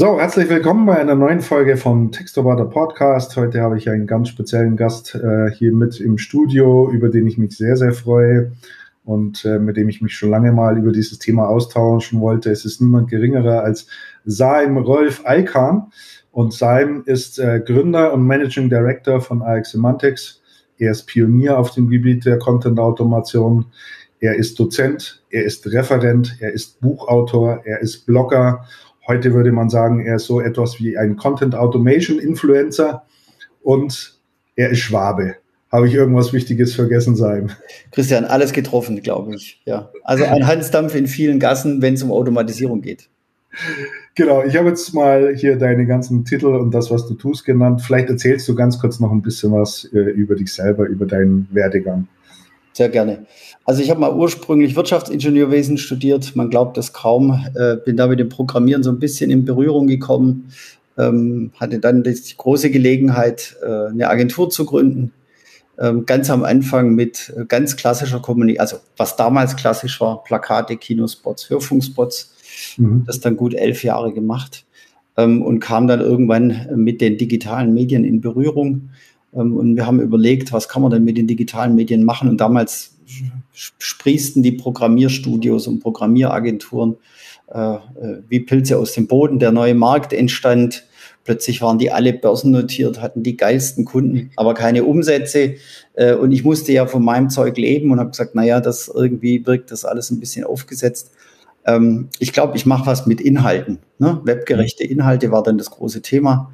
So, herzlich willkommen bei einer neuen Folge vom Textroboter Podcast. Heute habe ich einen ganz speziellen Gast hier mit im Studio, über den ich mich sehr, sehr freue und mit dem ich mich schon lange mal über dieses Thema austauschen wollte. Es ist niemand geringerer als Saim Rolf Eikhahn. Und Saim ist Gründer und Managing Director von AX Semantics. Er ist Pionier auf dem Gebiet der Content-Automation. Er ist Dozent, er ist Referent, er ist Buchautor, er ist Blogger. Heute würde man sagen, er ist so etwas wie ein Content-Automation-Influencer und er ist Schwabe. Habe ich irgendwas Wichtiges vergessen, Saim? Christian, alles getroffen, glaube ich. Ja. Also ein Hansdampf in vielen Gassen, wenn es um Automatisierung geht. Genau, ich habe jetzt mal hier deine ganzen Titel und das, was du tust, genannt. Vielleicht erzählst du ganz kurz noch ein bisschen was über dich selber, über deinen Werdegang. Sehr gerne. Also ich habe mal ursprünglich Wirtschaftsingenieurwesen studiert. Man glaubt es kaum. Bin da mit dem Programmieren so ein bisschen in Berührung gekommen. Hatte dann die große Gelegenheit, eine Agentur zu gründen. Ganz am Anfang mit ganz klassischer Kommunikation, also was damals klassisch war, Plakate, Kinospots, Hörfunkspots. Mhm. Das dann gut 11 Jahre gemacht und kam dann irgendwann mit den digitalen Medien in Berührung. Und wir haben überlegt, was kann man denn mit den digitalen Medien machen? Und damals sprießten die Programmierstudios und Programmieragenturen wie Pilze aus dem Boden. Der neue Markt entstand. Plötzlich waren die alle börsennotiert, hatten die geilsten Kunden, aber keine Umsätze. Und ich musste ja von meinem Zeug leben und habe gesagt, naja, das irgendwie wirkt das alles ein bisschen aufgesetzt. Ich glaube, ich mache was mit Inhalten. Ne? Webgerechte Inhalte war dann das große Thema.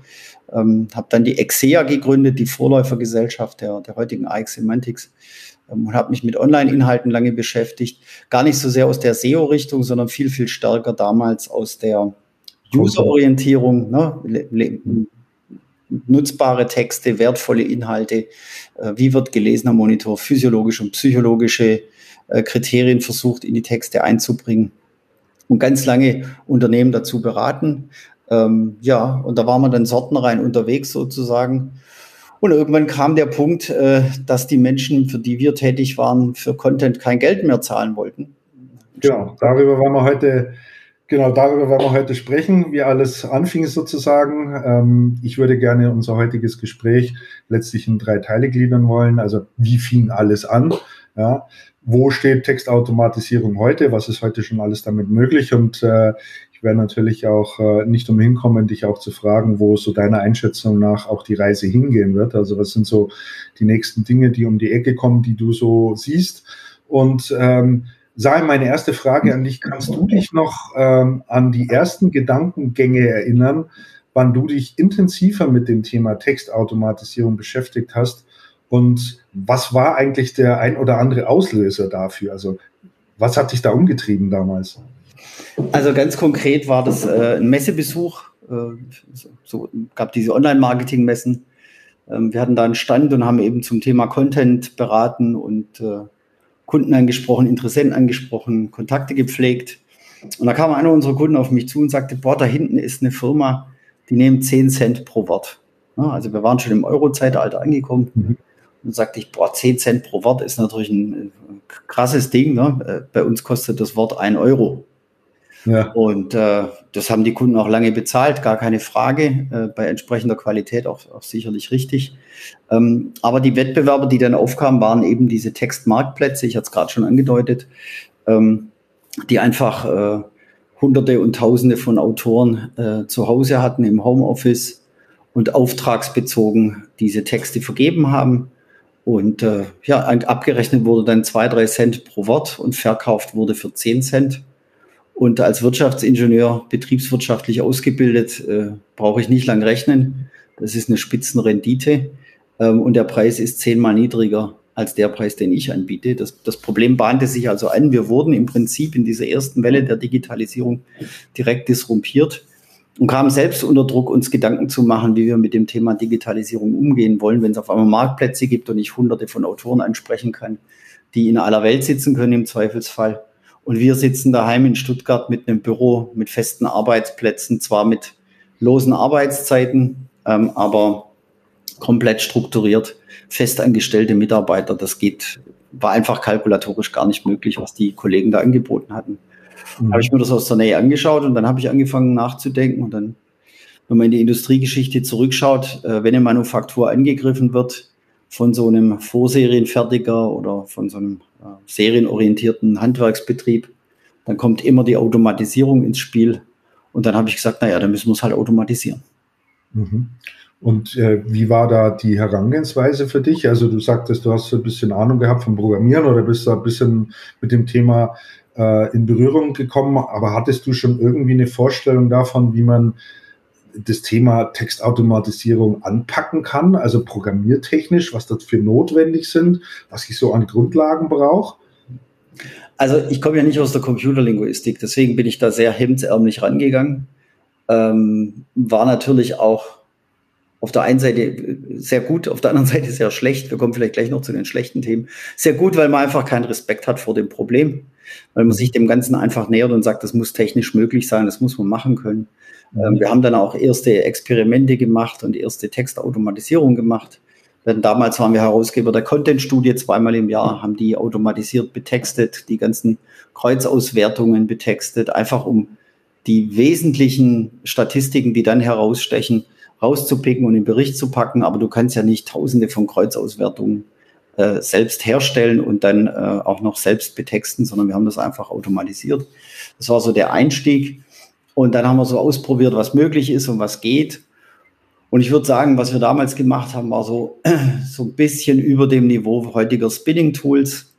Habe dann die EXEA gegründet, die Vorläufergesellschaft der heutigen AX Semantics, und habe mich mit Online-Inhalten lange beschäftigt. Gar nicht so sehr aus der SEO-Richtung, sondern viel, viel stärker damals aus der User-Orientierung, ne? Nutzbare Texte, wertvolle Inhalte, wie wird gelesener Monitor, physiologische und psychologische Kriterien versucht, in die Texte einzubringen und ganz lange Unternehmen dazu beraten. Ja, und da waren wir dann sortenrein unterwegs sozusagen. Und irgendwann kam der Punkt, dass die Menschen, für die wir tätig waren, für Content kein Geld mehr zahlen wollten. Genau, darüber werden wir heute sprechen, wie alles anfing sozusagen. Ich würde gerne unser heutiges Gespräch letztlich in 3 Teile gliedern wollen. Also wie fing alles an? Ja, wo steht Textautomatisierung heute? Was ist heute schon alles damit möglich? Und ich werde natürlich auch nicht umhin kommen, dich auch zu fragen, wo so deiner Einschätzung nach auch die Reise hingehen wird. Also was sind so die nächsten Dinge, die um die Ecke kommen, die du so siehst? Und Saim, meine erste Frage an dich: Kannst du dich noch an die ersten Gedankengänge erinnern, wann du dich intensiver mit dem Thema Textautomatisierung beschäftigt hast? Und was war eigentlich der ein oder andere Auslöser dafür? Also was hat dich da umgetrieben damals? Also ganz konkret war das ein Messebesuch. So gab diese Online-Marketing-Messen. Wir hatten da einen Stand und haben eben zum Thema Content beraten und Kunden angesprochen, Interessenten angesprochen, Kontakte gepflegt. Und da kam einer unserer Kunden auf mich zu und sagte, boah, da hinten ist eine Firma, die nehmen 10 Cent pro Wort. Also wir waren schon im Euro-Zeitalter angekommen. Mhm. Und sagte ich, boah, 10 Cent pro Wort ist natürlich ein krasses Ding. Ne? Bei uns kostet das Wort 1 €. Ja. Und das haben die Kunden auch lange bezahlt, gar keine Frage, bei entsprechender Qualität auch sicherlich richtig. Aber die Wettbewerber, die dann aufkamen, waren eben diese Textmarktplätze, ich hatte es gerade schon angedeutet, die einfach Hunderte und Tausende von Autoren zu Hause hatten im Homeoffice und auftragsbezogen diese Texte vergeben haben. Und ja, abgerechnet wurde dann 2-3 Cent pro Wort und verkauft wurde für 10 Cent. Und als Wirtschaftsingenieur, betriebswirtschaftlich ausgebildet, brauche ich nicht lang rechnen. Das ist eine Spitzenrendite. Und der Preis ist 10-mal niedriger als der Preis, den ich anbiete. Das Problem bahnte sich also an. Wir wurden im Prinzip in dieser ersten Welle der Digitalisierung direkt disruptiert und kamen selbst unter Druck, uns Gedanken zu machen, wie wir mit dem Thema Digitalisierung umgehen wollen, wenn es auf einmal Marktplätze gibt und ich hunderte von Autoren ansprechen kann, die in aller Welt sitzen können im Zweifelsfall. Und wir sitzen daheim in Stuttgart mit einem Büro, mit festen Arbeitsplätzen, zwar mit losen Arbeitszeiten, aber komplett strukturiert, festangestellte Mitarbeiter. Das war einfach kalkulatorisch gar nicht möglich, was die Kollegen da angeboten hatten. Mhm. Habe ich mir das aus der Nähe angeschaut und dann habe ich angefangen nachzudenken und dann wenn man in die Industriegeschichte zurückschaut, wenn eine Manufaktur angegriffen wird von so einem Vorserienfertiger oder von so einem serienorientierten Handwerksbetrieb, dann kommt immer die Automatisierung ins Spiel. Und dann habe ich gesagt, naja, dann müssen wir es halt automatisieren. Mhm. Und wie war da die Herangehensweise für dich? Also du sagtest, du hast so ein bisschen Ahnung gehabt vom Programmieren oder bist da ein bisschen mit dem Thema in Berührung gekommen, aber hattest du schon irgendwie eine Vorstellung davon, wie man das Thema Textautomatisierung anpacken kann, also programmiertechnisch, was dafür notwendig sind, was ich so an Grundlagen brauche? Also ich komme ja nicht aus der Computerlinguistik, deswegen bin ich da sehr hemdsärmlich rangegangen. War natürlich auch auf der einen Seite sehr gut, auf der anderen Seite sehr schlecht. Wir kommen vielleicht gleich noch zu den schlechten Themen. Sehr gut, weil man einfach keinen Respekt hat vor dem Problem, weil man sich dem Ganzen einfach nähert und sagt, das muss technisch möglich sein, das muss man machen können. Wir haben dann auch erste Experimente gemacht und erste Textautomatisierung gemacht. Denn damals waren wir Herausgeber der Content-Studie, zweimal im Jahr haben die automatisiert betextet, die ganzen Kreuzauswertungen betextet, einfach um die wesentlichen Statistiken, die dann herausstechen, rauszupicken und in den Bericht zu packen, aber du kannst ja nicht tausende von Kreuzauswertungen selbst herstellen und dann auch noch selbst betexten, sondern wir haben das einfach automatisiert. Das war so der Einstieg und dann haben wir so ausprobiert, was möglich ist und was geht und ich würde sagen, was wir damals gemacht haben, war so ein bisschen über dem Niveau heutiger Spinning-Tools.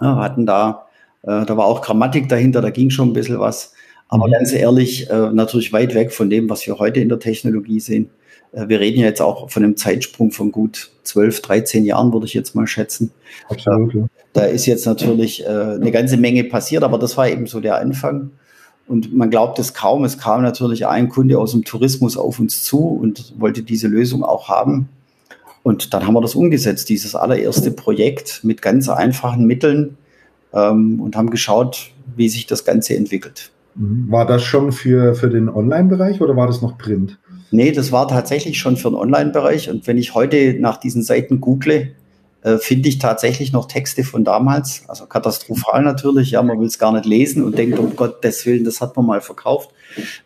Ja, wir hatten da war auch Grammatik dahinter, da ging schon ein bisschen was. Aber ganz ehrlich, natürlich weit weg von dem, was wir heute in der Technologie sehen. Wir reden ja jetzt auch von einem Zeitsprung von gut 12, 13 Jahren, würde ich jetzt mal schätzen. Absolut. Ja. Da ist jetzt natürlich eine ganze Menge passiert, aber das war eben so der Anfang. Und man glaubt es kaum. Es kam natürlich ein Kunde aus dem Tourismus auf uns zu und wollte diese Lösung auch haben. Und dann haben wir das umgesetzt, dieses allererste Projekt mit ganz einfachen Mitteln und haben geschaut, wie sich das Ganze entwickelt. War das schon für den Online-Bereich oder war das noch Print? Nee, das war tatsächlich schon für den Online-Bereich. Und wenn ich heute nach diesen Seiten google, finde ich tatsächlich noch Texte von damals. Also katastrophal natürlich. Ja, man will es gar nicht lesen und denkt, um Gottes Willen, das hat man mal verkauft.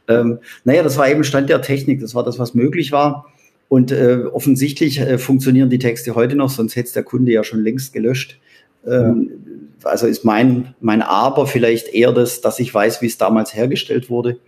Naja, das war eben Stand der Technik. Das war das, was möglich war. Und offensichtlich funktionieren die Texte heute noch, sonst hätte es der Kunde ja schon längst gelöscht. Also ist mein Aber vielleicht eher das, dass ich weiß, wie es damals hergestellt wurde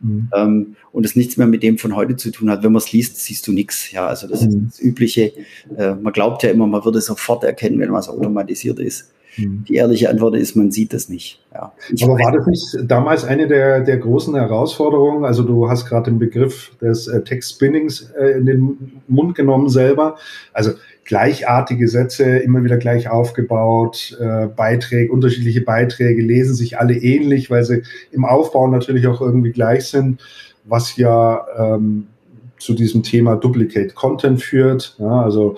und es nichts mehr mit dem von heute zu tun hat. Wenn man es liest, siehst du nichts. Ja, also das ist das Übliche. Man glaubt ja immer, man würde es sofort erkennen, wenn was automatisiert ist. Die ehrliche Antwort ist, man sieht das nicht. Ja. Aber war das nicht damals eine der großen Herausforderungen? Also du hast gerade den Begriff des Text-Spinnings in den Mund genommen selber. Also gleichartige Sätze, immer wieder gleich aufgebaut, unterschiedliche Beiträge lesen sich alle ähnlich, weil sie im Aufbau natürlich auch irgendwie gleich sind, was ja zu diesem Thema Duplicate Content führt. Ja, also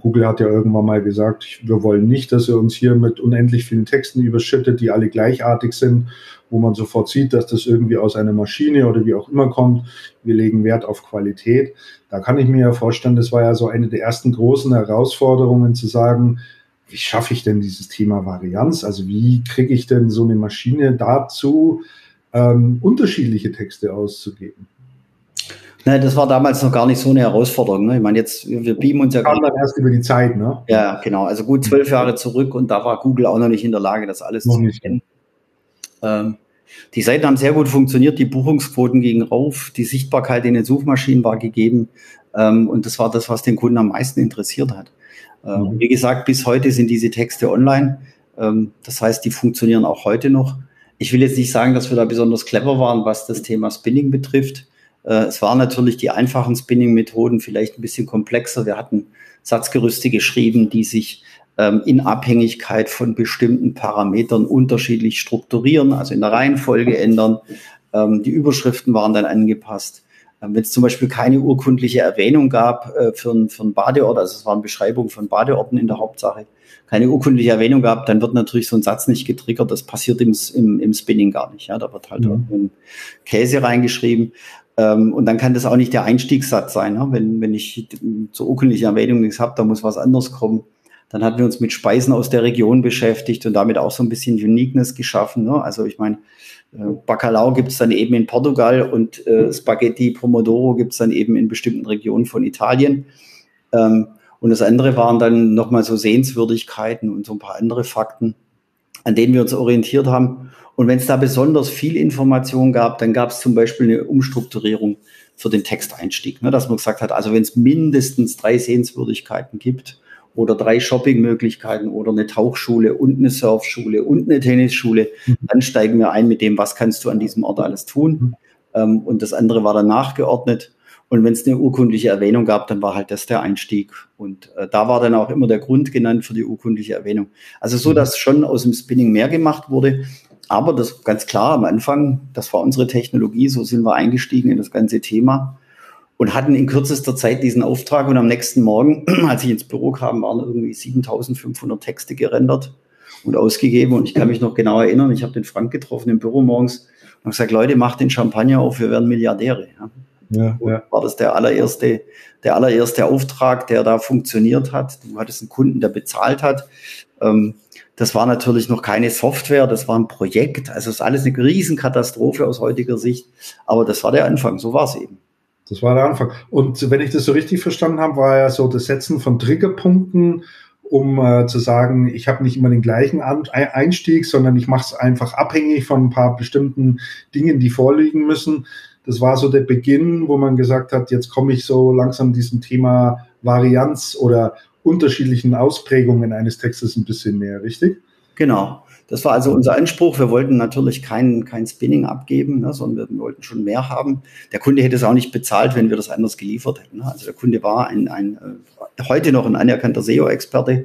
Google hat ja irgendwann mal gesagt, wir wollen nicht, dass ihr uns hier mit unendlich vielen Texten überschüttet, die alle gleichartig sind, wo man sofort sieht, dass das irgendwie aus einer Maschine oder wie auch immer kommt. Wir legen Wert auf Qualität. Da kann ich mir ja vorstellen, das war ja so eine der ersten großen Herausforderungen zu sagen, wie schaffe ich denn dieses Thema Varianz? Also wie kriege ich denn so eine Maschine dazu, unterschiedliche Texte auszugeben? Nein, das war damals noch gar nicht so eine Herausforderung. Ne? Ich meine, jetzt, wir beamen uns ja gerade. Kam dann erst über die Zeit, ne? Ja, genau. Also gut 12 Jahre zurück und da war Google auch noch nicht in der Lage, das alles zu erkennen. Die Seiten haben sehr gut funktioniert, die Buchungsquoten gingen rauf, die Sichtbarkeit in den Suchmaschinen war gegeben und das war das, was den Kunden am meisten interessiert hat. Wie gesagt, bis heute sind diese Texte online. Das heißt, die funktionieren auch heute noch. Ich will jetzt nicht sagen, dass wir da besonders clever waren, was das Thema Spinning betrifft. Es waren natürlich die einfachen Spinning-Methoden vielleicht ein bisschen komplexer. Wir hatten Satzgerüste geschrieben, die sich in Abhängigkeit von bestimmten Parametern unterschiedlich strukturieren, also in der Reihenfolge ändern. Die Überschriften waren dann angepasst. Wenn es zum Beispiel keine urkundliche Erwähnung gab für einen Badeort, also es waren Beschreibungen von Badeorten in der Hauptsache, keine urkundliche Erwähnung gab, dann wird natürlich so ein Satz nicht getriggert. Das passiert im Spinning gar nicht. Ja, da wird halt ein Käse reingeschrieben. Und dann kann das auch nicht der Einstiegssatz sein. Ne? Wenn ich zur urkundlichen Erwähnung nichts habe, da muss was anderes kommen. Dann hatten wir uns mit Speisen aus der Region beschäftigt und damit auch so ein bisschen Uniqueness geschaffen, ne? Also ich meine, Bacalhau gibt es dann eben in Portugal und Spaghetti Pomodoro gibt es dann eben in bestimmten Regionen von Italien. Und das andere waren dann nochmal so Sehenswürdigkeiten und so ein paar andere Fakten, an denen wir uns orientiert haben. Und wenn es da besonders viel Information gab, dann gab es zum Beispiel eine Umstrukturierung für den Texteinstieg, ne? Dass man gesagt hat, also wenn es mindestens 3 Sehenswürdigkeiten gibt oder 3 Shoppingmöglichkeiten oder eine Tauchschule und eine Surfschule und eine Tennisschule, dann steigen wir ein mit dem, was kannst du an diesem Ort alles tun. Und das andere war dann nachgeordnet. Und wenn es eine urkundliche Erwähnung gab, dann war halt das der Einstieg. Und da war dann auch immer der Grund genannt für die urkundliche Erwähnung. Also so, dass schon aus dem Spinning mehr gemacht wurde. Aber das ganz klar am Anfang, das war unsere Technologie, so sind wir eingestiegen in das ganze Thema und hatten in kürzester Zeit diesen Auftrag. Und am nächsten Morgen, als ich ins Büro kam, waren irgendwie 7.500 Texte gerendert und ausgegeben. Und ich kann mich noch genau erinnern, ich habe den Frank getroffen im Büro morgens und habe gesagt, Leute, macht den Champagner auf, wir werden Milliardäre. Ja. Ja, ja. War das der allererste Auftrag, der da funktioniert hat. Du hattest einen Kunden, der bezahlt hat. Das war natürlich noch keine Software, das war ein Projekt. Also es ist alles eine Riesenkatastrophe aus heutiger Sicht. Aber das war der Anfang, so war es eben. Das war der Anfang. Und wenn ich das so richtig verstanden habe, war ja so das Setzen von Triggerpunkten, um zu sagen, ich habe nicht immer den gleichen Einstieg, sondern ich mache es einfach abhängig von ein paar bestimmten Dingen, die vorliegen müssen. Das war so der Beginn, wo man gesagt hat, jetzt komme ich so langsam diesem Thema Varianz oder unterschiedlichen Ausprägungen eines Textes ein bisschen näher, richtig? Genau. Das war also unser Anspruch. Wir wollten natürlich kein Spinning abgeben, ne, sondern wir wollten schon mehr haben. Der Kunde hätte es auch nicht bezahlt, wenn wir das anders geliefert hätten. Also der Kunde war heute noch ein anerkannter SEO-Experte,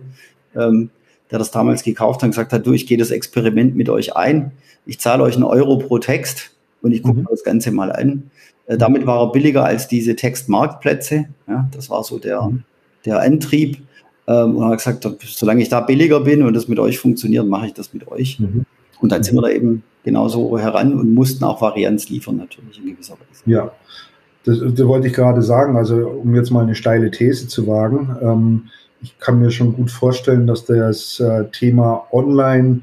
der das damals gekauft hat und gesagt hat, du, ich gehe das Experiment mit euch ein. Ich zahle euch €1 pro Text. Und ich gucke mir das Ganze mal an. Damit war er billiger als diese Textmarktplätze. Ja, das war so der Antrieb. Und er hat gesagt, solange ich da billiger bin und das mit euch funktioniert, mache ich das mit euch. Und dann sind wir da eben genauso heran und mussten auch Varianz liefern, natürlich in gewisser Weise. Ja, das wollte ich gerade sagen. Also um jetzt mal eine steile These zu wagen. Ich kann mir schon gut vorstellen, dass das Thema Online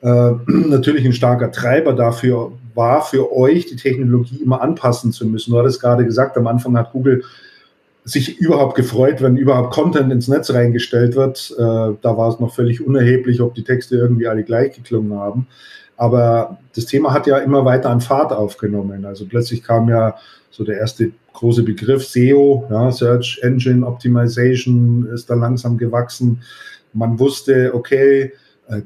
natürlich ein starker Treiber dafür war, für euch die Technologie immer anpassen zu müssen. Du hattest gerade gesagt, am Anfang hat Google sich überhaupt gefreut, wenn überhaupt Content ins Netz reingestellt wird. Da war es noch völlig unerheblich, ob die Texte irgendwie alle gleich geklungen haben. Aber das Thema hat ja immer weiter an Fahrt aufgenommen. Also plötzlich kam ja so der erste große Begriff SEO, ja, Search Engine Optimization ist da langsam gewachsen. Man wusste, okay,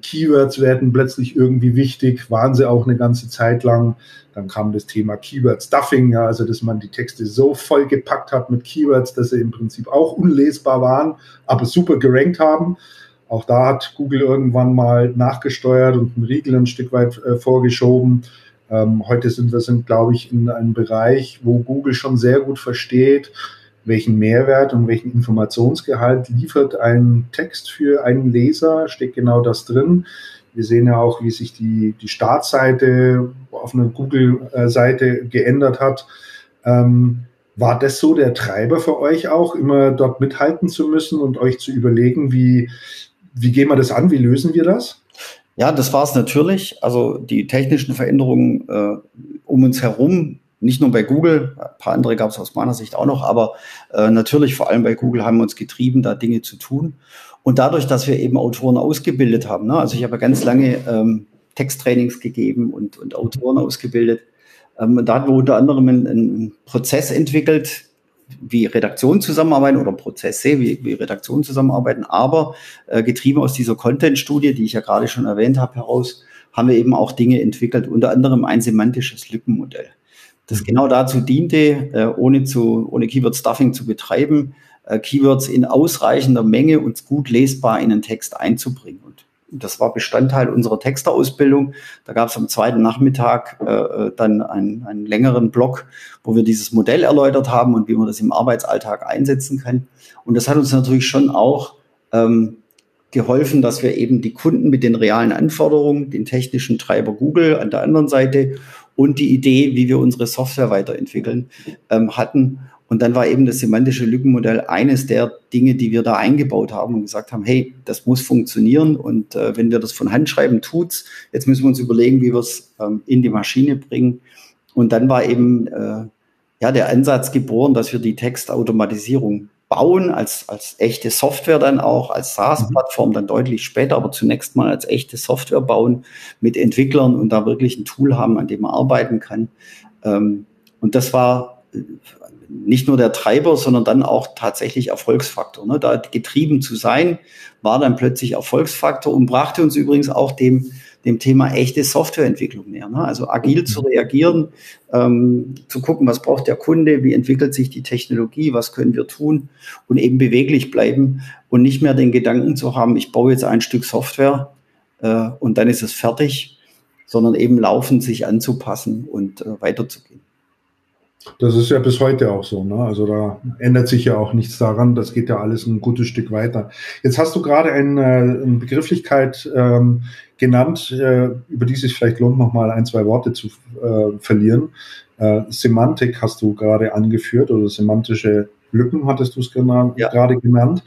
Keywords werden plötzlich irgendwie wichtig, waren sie auch eine ganze Zeit lang. Dann kam das Thema Keyword-Stuffing, ja, also dass man die Texte so vollgepackt hat mit Keywords, dass sie im Prinzip auch unlesbar waren, aber super gerankt haben. Auch da hat Google irgendwann mal nachgesteuert und einen Riegel ein Stück weit vorgeschoben. Heute sind wir, glaube ich, in einem Bereich, wo Google schon sehr gut versteht, welchen Mehrwert und welchen Informationsgehalt liefert ein Text für einen Leser, steckt genau das drin. Wir sehen ja auch, wie sich die Startseite auf einer Google-Seite geändert hat. War das so der Treiber für euch auch, immer dort mithalten zu müssen und euch zu überlegen, wie gehen wir das an, wie lösen wir das? Ja, das war es natürlich. Also die technischen Veränderungen um uns herum, nicht nur bei Google, ein paar andere gab es aus meiner Sicht auch noch, aber natürlich vor allem bei Google haben wir uns getrieben, da Dinge zu tun. Und dadurch, dass wir eben Autoren ausgebildet haben, ne? Also ich habe ganz lange Texttrainings gegeben und Autoren ausgebildet. Da hatten wir unter anderem einen Prozess entwickelt, wie Redaktionen zusammenarbeiten oder Prozesse, wie Redaktionen zusammenarbeiten, aber getrieben aus dieser Content-Studie, die ich ja gerade schon erwähnt habe, heraus, haben wir eben auch Dinge entwickelt, unter anderem ein semantisches Lückenmodell, das genau dazu diente, ohne Keyword-Stuffing zu betreiben, Keywords in ausreichender Menge und gut lesbar in einen Text einzubringen. Und das war Bestandteil unserer Texterausbildung. Da gab es am zweiten Nachmittag dann einen längeren Block, wo wir dieses Modell erläutert haben und wie man das im Arbeitsalltag einsetzen kann. Und das hat uns natürlich schon auch geholfen, dass wir eben die Kunden mit den realen Anforderungen, den technischen Treiber Google an der anderen Seite und die Idee, wie wir unsere Software weiterentwickeln, hatten. Und dann war eben das semantische Lückenmodell eines der Dinge, die wir da eingebaut haben und gesagt haben, hey, das muss funktionieren und wenn wir das von Hand schreiben, tut's. Jetzt müssen wir uns überlegen, wie wir es in die Maschine bringen. Und dann war eben der Ansatz geboren, dass wir die Textautomatisierung bauen, als echte Software dann auch, als SaaS-Plattform dann deutlich später, aber zunächst mal als echte Software bauen mit Entwicklern und da wirklich ein Tool haben, an dem man arbeiten kann. Und das war nicht nur der Treiber, sondern dann auch tatsächlich Erfolgsfaktor. Ne? Da getrieben zu sein, war dann plötzlich Erfolgsfaktor und brachte uns übrigens auch dem Thema echte Softwareentwicklung näher. Ne? Also agil zu reagieren, zu gucken, was braucht der Kunde, wie entwickelt sich die Technologie, was können wir tun und eben beweglich bleiben und nicht mehr den Gedanken zu haben, ich baue jetzt ein Stück Software und dann ist es fertig, sondern eben laufend sich anzupassen und weiterzugehen. Das ist ja bis heute auch so, ne? Also da ändert sich ja auch nichts daran. Das geht ja alles ein gutes Stück weiter. Jetzt hast du gerade eine Begrifflichkeit genannt, über die es sich vielleicht lohnt, noch mal ein, zwei Worte zu verlieren. Semantik hast du gerade angeführt oder semantische Lücken hattest du es gerade genannt.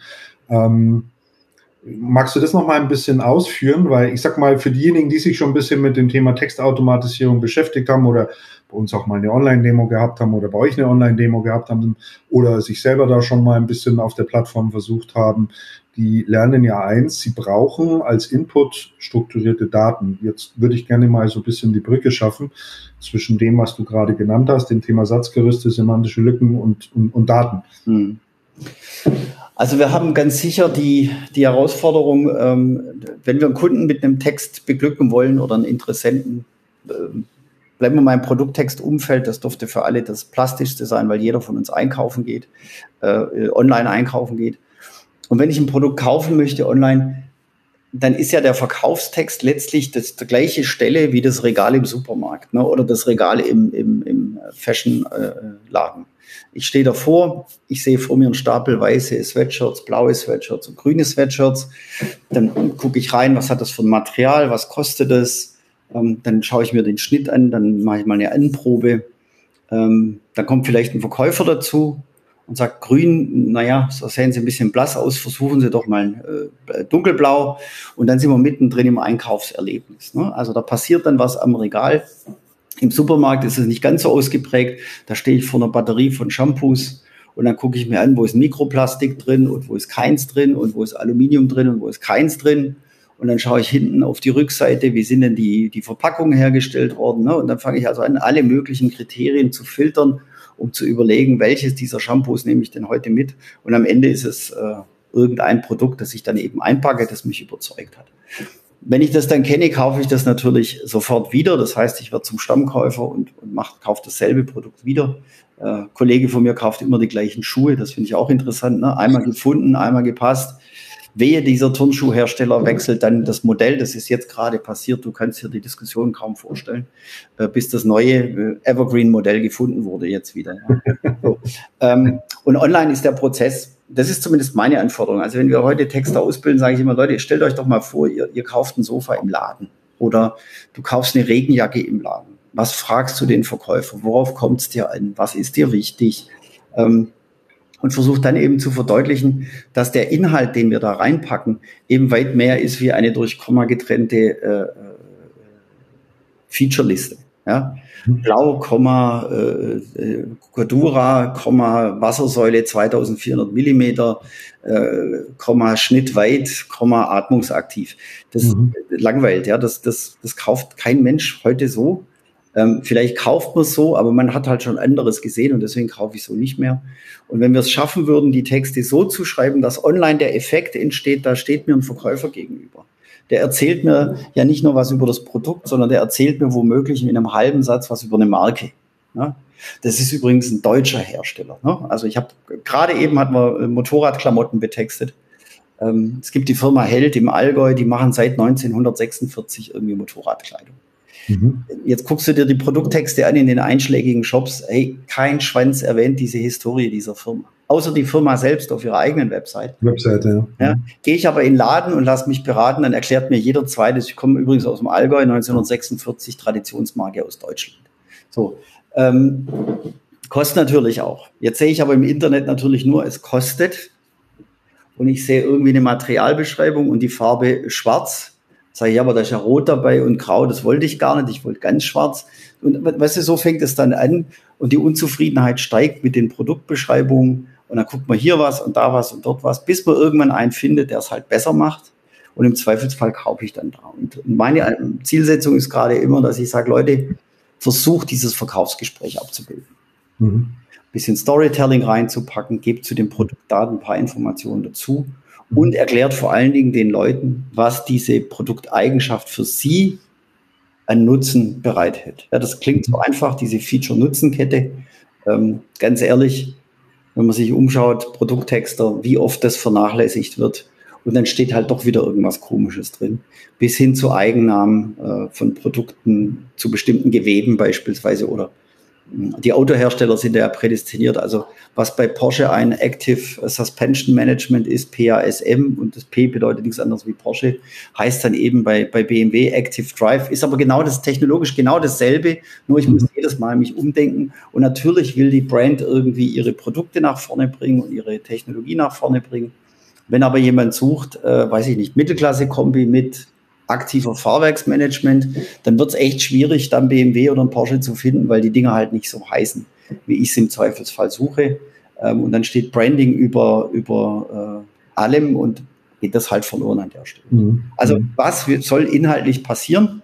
Magst du das noch mal ein bisschen ausführen? Weil ich sag mal, für diejenigen, die sich schon ein bisschen mit dem Thema Textautomatisierung beschäftigt haben oder bei uns auch mal eine Online-Demo gehabt haben oder bei euch eine Online-Demo gehabt haben oder sich selber da schon mal ein bisschen auf der Plattform versucht haben, die lernen ja eins, sie brauchen als Input strukturierte Daten. Jetzt würde ich gerne mal so ein bisschen die Brücke schaffen zwischen dem, was du gerade genannt hast, dem Thema Satzgerüste, semantische Lücken und Daten. Also wir haben ganz sicher die Herausforderung, wenn wir einen Kunden mit einem Text beglücken wollen oder einen Interessenten, bleiben wir mal im Produkttextumfeld, das dürfte für alle das Plastischste sein, weil jeder von uns einkaufen geht, online einkaufen geht. Und wenn ich ein Produkt kaufen möchte online, dann ist ja der Verkaufstext letztlich die gleiche Stelle wie das Regal im Supermarkt, ne, oder das Regal im Fashion-Laden. Ich stehe davor, ich sehe vor mir einen Stapel weiße Sweatshirts, blaue Sweatshirts und grüne Sweatshirts. Dann gucke ich rein, was hat das für ein Material, was kostet es? Dann schaue ich mir den Schnitt an, dann mache ich mal eine Anprobe. Dann kommt vielleicht ein Verkäufer dazu und sagt, grün, naja, so sehen Sie ein bisschen blass aus, versuchen Sie doch mal dunkelblau. Und dann sind wir mittendrin im Einkaufserlebnis. Ne? Also da passiert dann was am Regal. Im Supermarkt ist es nicht ganz so ausgeprägt. Da stehe ich vor einer Batterie von Shampoos und dann gucke ich mir an, wo ist Mikroplastik drin und wo ist keins drin und wo ist Aluminium drin und wo ist keins drin. Und dann schaue ich hinten auf die Rückseite, wie sind denn die Verpackungen hergestellt worden. Ne? Und dann fange ich also an, alle möglichen Kriterien zu filtern, um zu überlegen, welches dieser Shampoos nehme ich denn heute mit. Und am Ende ist es irgendein Produkt, das ich dann eben einpacke, das mich überzeugt hat. Wenn ich das dann kenne, kaufe ich das natürlich sofort wieder. Das heißt, ich werde zum Stammkäufer und kaufe dasselbe Produkt wieder. Ein Kollege von mir kauft immer die gleichen Schuhe. Das finde ich auch interessant. Ne? Einmal gefunden, einmal gepasst. Wehe, dieser Turnschuhhersteller wechselt dann das Modell. Das ist jetzt gerade passiert. Du kannst dir die Diskussion kaum vorstellen, bis das neue Evergreen-Modell gefunden wurde jetzt wieder. So. Und online ist der Prozess, das ist zumindest meine Anforderung. Also wenn wir heute Texte ausbilden, sage ich immer, Leute, stellt euch doch mal vor, ihr kauft ein Sofa im Laden oder du kaufst eine Regenjacke im Laden. Was fragst du den Verkäufer? Worauf kommt es dir an? Was ist dir wichtig? Und versucht dann eben zu verdeutlichen, dass der Inhalt, den wir da reinpacken, eben weit mehr ist wie eine durch Komma getrennte Featureliste. Ja? Blau, Komma, Cordura, Komma, Wassersäule 2400 Millimeter, Komma, schnittweit, Komma, atmungsaktiv. Das langweilt, ja? Das kauft kein Mensch heute so. Vielleicht kauft man es so, aber man hat halt schon anderes gesehen und deswegen kaufe ich so nicht mehr. Und wenn wir es schaffen würden, die Texte so zu schreiben, dass online der Effekt entsteht, da steht mir ein Verkäufer gegenüber. Der erzählt mir ja nicht nur was über das Produkt, sondern der erzählt mir womöglich in einem halben Satz was über eine Marke. Ja? Das ist übrigens ein deutscher Hersteller. Ne? Also ich habe gerade eben hatten wir Motorradklamotten betextet. Es gibt die Firma Held im Allgäu, die machen seit 1946 irgendwie Motorradkleidung. Jetzt guckst du dir die Produkttexte an in den einschlägigen Shops. Hey, kein Schwanz erwähnt diese Historie dieser Firma. Außer die Firma selbst auf ihrer eigenen Website. Webseite, ja. Gehe ich aber in den Laden und lass mich beraten, dann erklärt mir jeder Zweite, ich komme übrigens aus dem Allgäu, 1946, Traditionsmarke aus Deutschland. So, Kostet natürlich auch. Jetzt sehe ich aber im Internet natürlich nur, es kostet. Und ich sehe irgendwie eine Materialbeschreibung und die Farbe schwarz. Sage ich, ja, aber da ist ja rot dabei und grau, das wollte ich gar nicht, ich wollte ganz schwarz. Und weißt du, so fängt es dann an und die Unzufriedenheit steigt mit den Produktbeschreibungen. Und dann guckt man hier was und da was und dort was, bis man irgendwann einen findet, der es halt besser macht. Und im Zweifelsfall kaufe ich dann da. Und meine Zielsetzung ist gerade immer, dass ich sage, Leute, versucht dieses Verkaufsgespräch abzubilden. Mhm. Ein bisschen Storytelling reinzupacken, gebt zu den Produktdaten ein paar Informationen dazu und erklärt vor allen Dingen den Leuten, was diese Produkteigenschaft für sie an Nutzen bereithält. Ja, das klingt so einfach, diese Feature-Nutzen-Kette. Ganz ehrlich, wenn man sich umschaut, Produkttexter, wie oft das vernachlässigt wird. Und dann steht halt doch wieder irgendwas Komisches drin. Bis hin zu Eigennamen von Produkten, zu bestimmten Geweben beispielsweise. Oder die Autohersteller sind ja prädestiniert. Also was bei Porsche ein Active Suspension Management ist, PASM, und das P bedeutet nichts anderes wie Porsche, heißt dann eben bei BMW Active Drive. Ist aber genau das technologisch genau dasselbe, nur ich muss jedes Mal mich umdenken. Und natürlich will die Brand irgendwie ihre Produkte nach vorne bringen und ihre Technologie nach vorne bringen. Wenn aber jemand sucht, weiß ich nicht, Mittelklasse-Kombi mit aktiver Fahrwerksmanagement, dann wird es echt schwierig, dann BMW oder einen Porsche zu finden, weil die Dinger halt nicht so heißen, wie ich es im Zweifelsfall suche. Und dann steht Branding über allem und geht das halt verloren an der Stelle. Mhm. Also was soll inhaltlich passieren?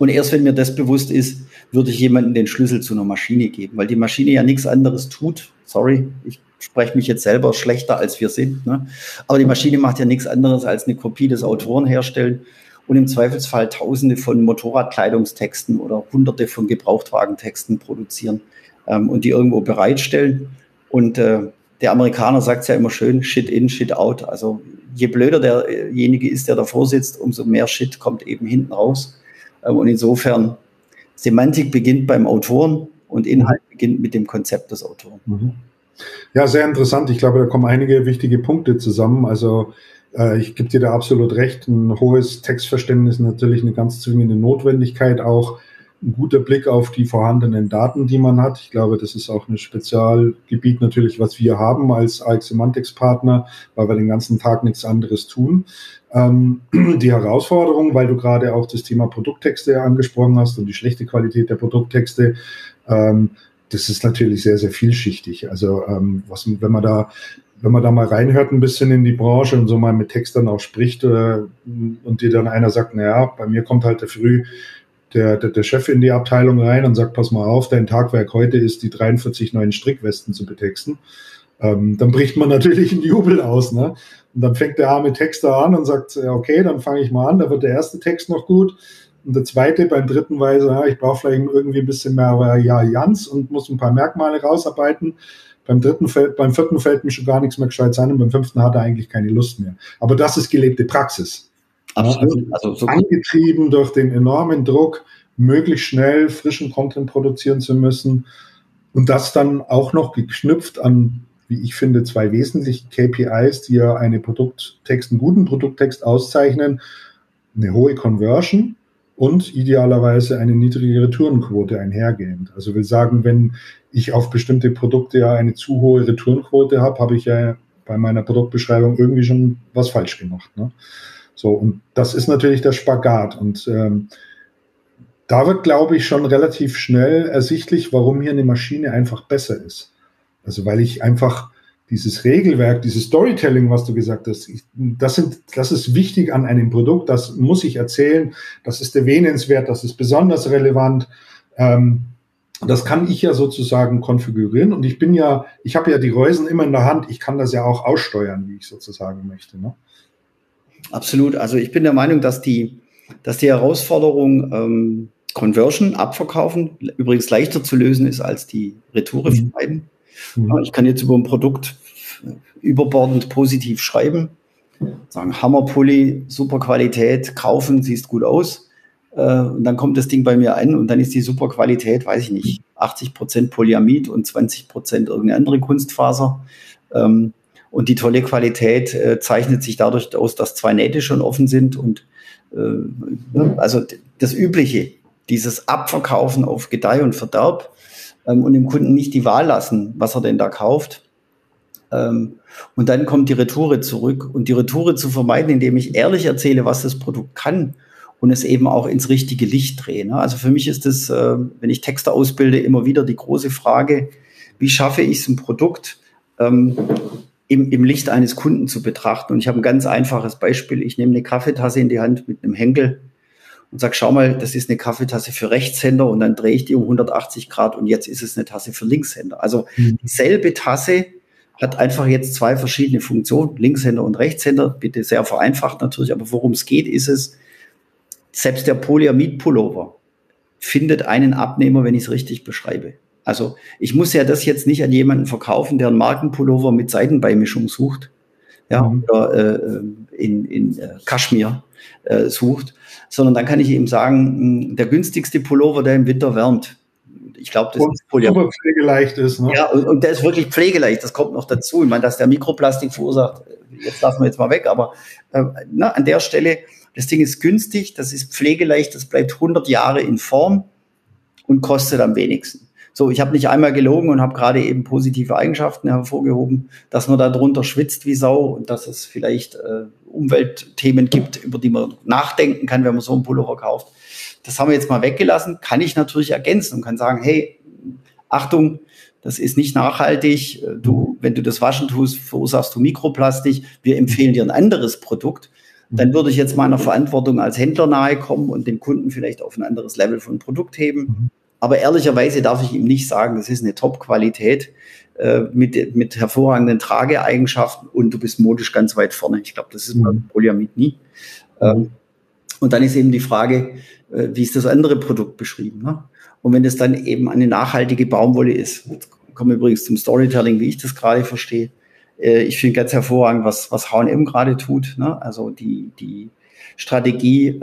Und erst wenn mir das bewusst ist, würde ich jemandem den Schlüssel zu einer Maschine geben, weil die Maschine ja nichts anderes tut. Sorry, ich spreche mich jetzt selber schlechter, als wir sind. Ne? Aber die Maschine macht ja nichts anderes, als eine Kopie des Autoren herstellen und im Zweifelsfall Tausende von Motorradkleidungstexten oder Hunderte von Gebrauchtwagentexten produzieren und die irgendwo bereitstellen. Und der Amerikaner sagt es ja immer schön, shit in, shit out. Also je blöder derjenige ist, der davor sitzt, umso mehr Shit kommt eben hinten raus. Und insofern, Semantik beginnt beim Autoren und Inhalt beginnt mit dem Konzept des Autoren. Mhm. Ja, sehr interessant. Ich glaube, da kommen einige wichtige Punkte zusammen. Also ich gebe dir da absolut recht. Ein hohes Textverständnis ist natürlich eine ganz zwingende Notwendigkeit. Auch ein guter Blick auf die vorhandenen Daten, die man hat. Ich glaube, das ist auch ein Spezialgebiet natürlich, was wir haben als AX Semantics Partner, weil wir den ganzen Tag nichts anderes tun. Die Herausforderung, weil du gerade auch das Thema Produkttexte angesprochen hast und die schlechte Qualität der Produkttexte, das ist natürlich sehr, sehr vielschichtig. Also wenn man da mal reinhört ein bisschen in die Branche und so mal mit Textern auch spricht und dir dann einer sagt, naja, bei mir kommt halt der Chef in die Abteilung rein und sagt, pass mal auf, dein Tagwerk heute ist die 43 neuen Strickwesten zu betexten. Dann bricht man natürlich in Jubel aus, ne? Und dann fängt der arme Texter an und sagt, ja, okay, dann fange ich mal an, da wird der erste Text noch gut. Und der zweite, beim dritten weiß, ja, ich brauche vielleicht irgendwie ein bisschen mehr Varianz und muss ein paar Merkmale rausarbeiten. Beim vierten fällt mir schon gar nichts mehr gescheit sein und beim fünften hat er eigentlich keine Lust mehr. Aber das ist gelebte Praxis. Absolut. Also so angetrieben durch den enormen Druck, möglichst schnell frischen Content produzieren zu müssen und das dann auch noch geknüpft an, wie ich finde, zwei wesentliche KPIs, die ja einen guten Produkttext auszeichnen, eine hohe Conversion und idealerweise eine niedrige Retourenquote einhergehend. Also will sagen, wenn ich auf bestimmte Produkte ja eine zu hohe Retourenquote habe, habe ich ja bei meiner Produktbeschreibung irgendwie schon was falsch gemacht, ne? So, und das ist natürlich der Spagat. Und da wird, glaube ich, schon relativ schnell ersichtlich, warum hier eine Maschine einfach besser ist. Also weil ich einfach dieses Regelwerk, dieses Storytelling, was du gesagt hast, das ist wichtig an einem Produkt, das muss ich erzählen, das ist erwähnenswert, das ist besonders relevant. Das kann ich ja sozusagen konfigurieren und ich habe ja die Reusen immer in der Hand, ich kann das ja auch aussteuern, wie ich sozusagen möchte, ne? Absolut. Also ich bin der Meinung, dass die Herausforderung Conversion, Abverkaufen, übrigens leichter zu lösen ist als die Retoure vermeiden. Mhm. Ich kann jetzt über ein Produkt überbordend positiv schreiben, sagen Hammerpulli, super Qualität, kaufen, siehst gut aus. Und dann kommt das Ding bei mir an und dann ist die super Qualität, weiß ich nicht, 80% Polyamid und 20% irgendeine andere Kunstfaser. Und die tolle Qualität zeichnet sich dadurch aus, dass zwei Nähte schon offen sind und also das Übliche, dieses Abverkaufen auf Gedeih und Verderb, und dem Kunden nicht die Wahl lassen, was er denn da kauft. Und dann kommt die Retoure zurück. Und die Retoure zu vermeiden, indem ich ehrlich erzähle, was das Produkt kann und es eben auch ins richtige Licht drehe. Ne? Also für mich ist das, wenn ich Texter ausbilde, immer wieder die große Frage, wie schaffe ich es, ein Produkt im Licht eines Kunden zu betrachten. Und ich habe ein ganz einfaches Beispiel. Ich nehme eine Kaffeetasse in die Hand mit einem Henkel und sage, schau mal, das ist eine Kaffeetasse für Rechtshänder, und dann drehe ich die um 180 Grad und jetzt ist es eine Tasse für Linkshänder. Also dieselbe Tasse hat einfach jetzt zwei verschiedene Funktionen, Linkshänder und Rechtshänder, bitte sehr vereinfacht natürlich, aber worum es geht, ist es, selbst der Polyamid-Pullover findet einen Abnehmer, wenn ich es richtig beschreibe. Also ich muss ja das jetzt nicht an jemanden verkaufen, der einen Markenpullover mit Seidenbeimischung sucht, ja, oder in Kaschmir sucht, sondern dann kann ich eben sagen, der günstigste Pullover, der im Winter wärmt. Ich glaube, das ist Polyamid. Pflegeleicht ist, ne? Ja, und der ist wirklich pflegeleicht, das kommt noch dazu. Ich meine, dass der Mikroplastik verursacht, jetzt lassen wir jetzt mal weg, aber an der Stelle, das Ding ist günstig, das ist pflegeleicht, das bleibt 100 Jahre in Form und kostet am wenigsten. So, ich habe nicht einmal gelogen und habe gerade eben positive Eigenschaften hervorgehoben, dass man da drunter schwitzt wie Sau und dass es vielleicht Umweltthemen gibt, über die man nachdenken kann, wenn man so einen Pullover kauft. Das haben wir jetzt mal weggelassen, kann ich natürlich ergänzen und kann sagen, hey, Achtung, das ist nicht nachhaltig, wenn du das Waschen tust, verursachst du Mikroplastik, wir empfehlen dir ein anderes Produkt, dann würde ich jetzt meiner Verantwortung als Händler nahe kommen und den Kunden vielleicht auf ein anderes Level von Produkt heben, aber ehrlicherweise darf ich ihm nicht sagen, das ist eine Top-Qualität mit hervorragenden Trageeigenschaften und du bist modisch ganz weit vorne. Ich glaube, das ist bei Polyamid nie. Und dann ist eben die Frage, wie ist das andere Produkt beschrieben? Ne? Und wenn das dann eben eine nachhaltige Baumwolle ist, jetzt kommen wir übrigens zum Storytelling, wie ich das gerade verstehe. Ich finde ganz hervorragend, was H&M gerade tut. Ne? Also die Strategie,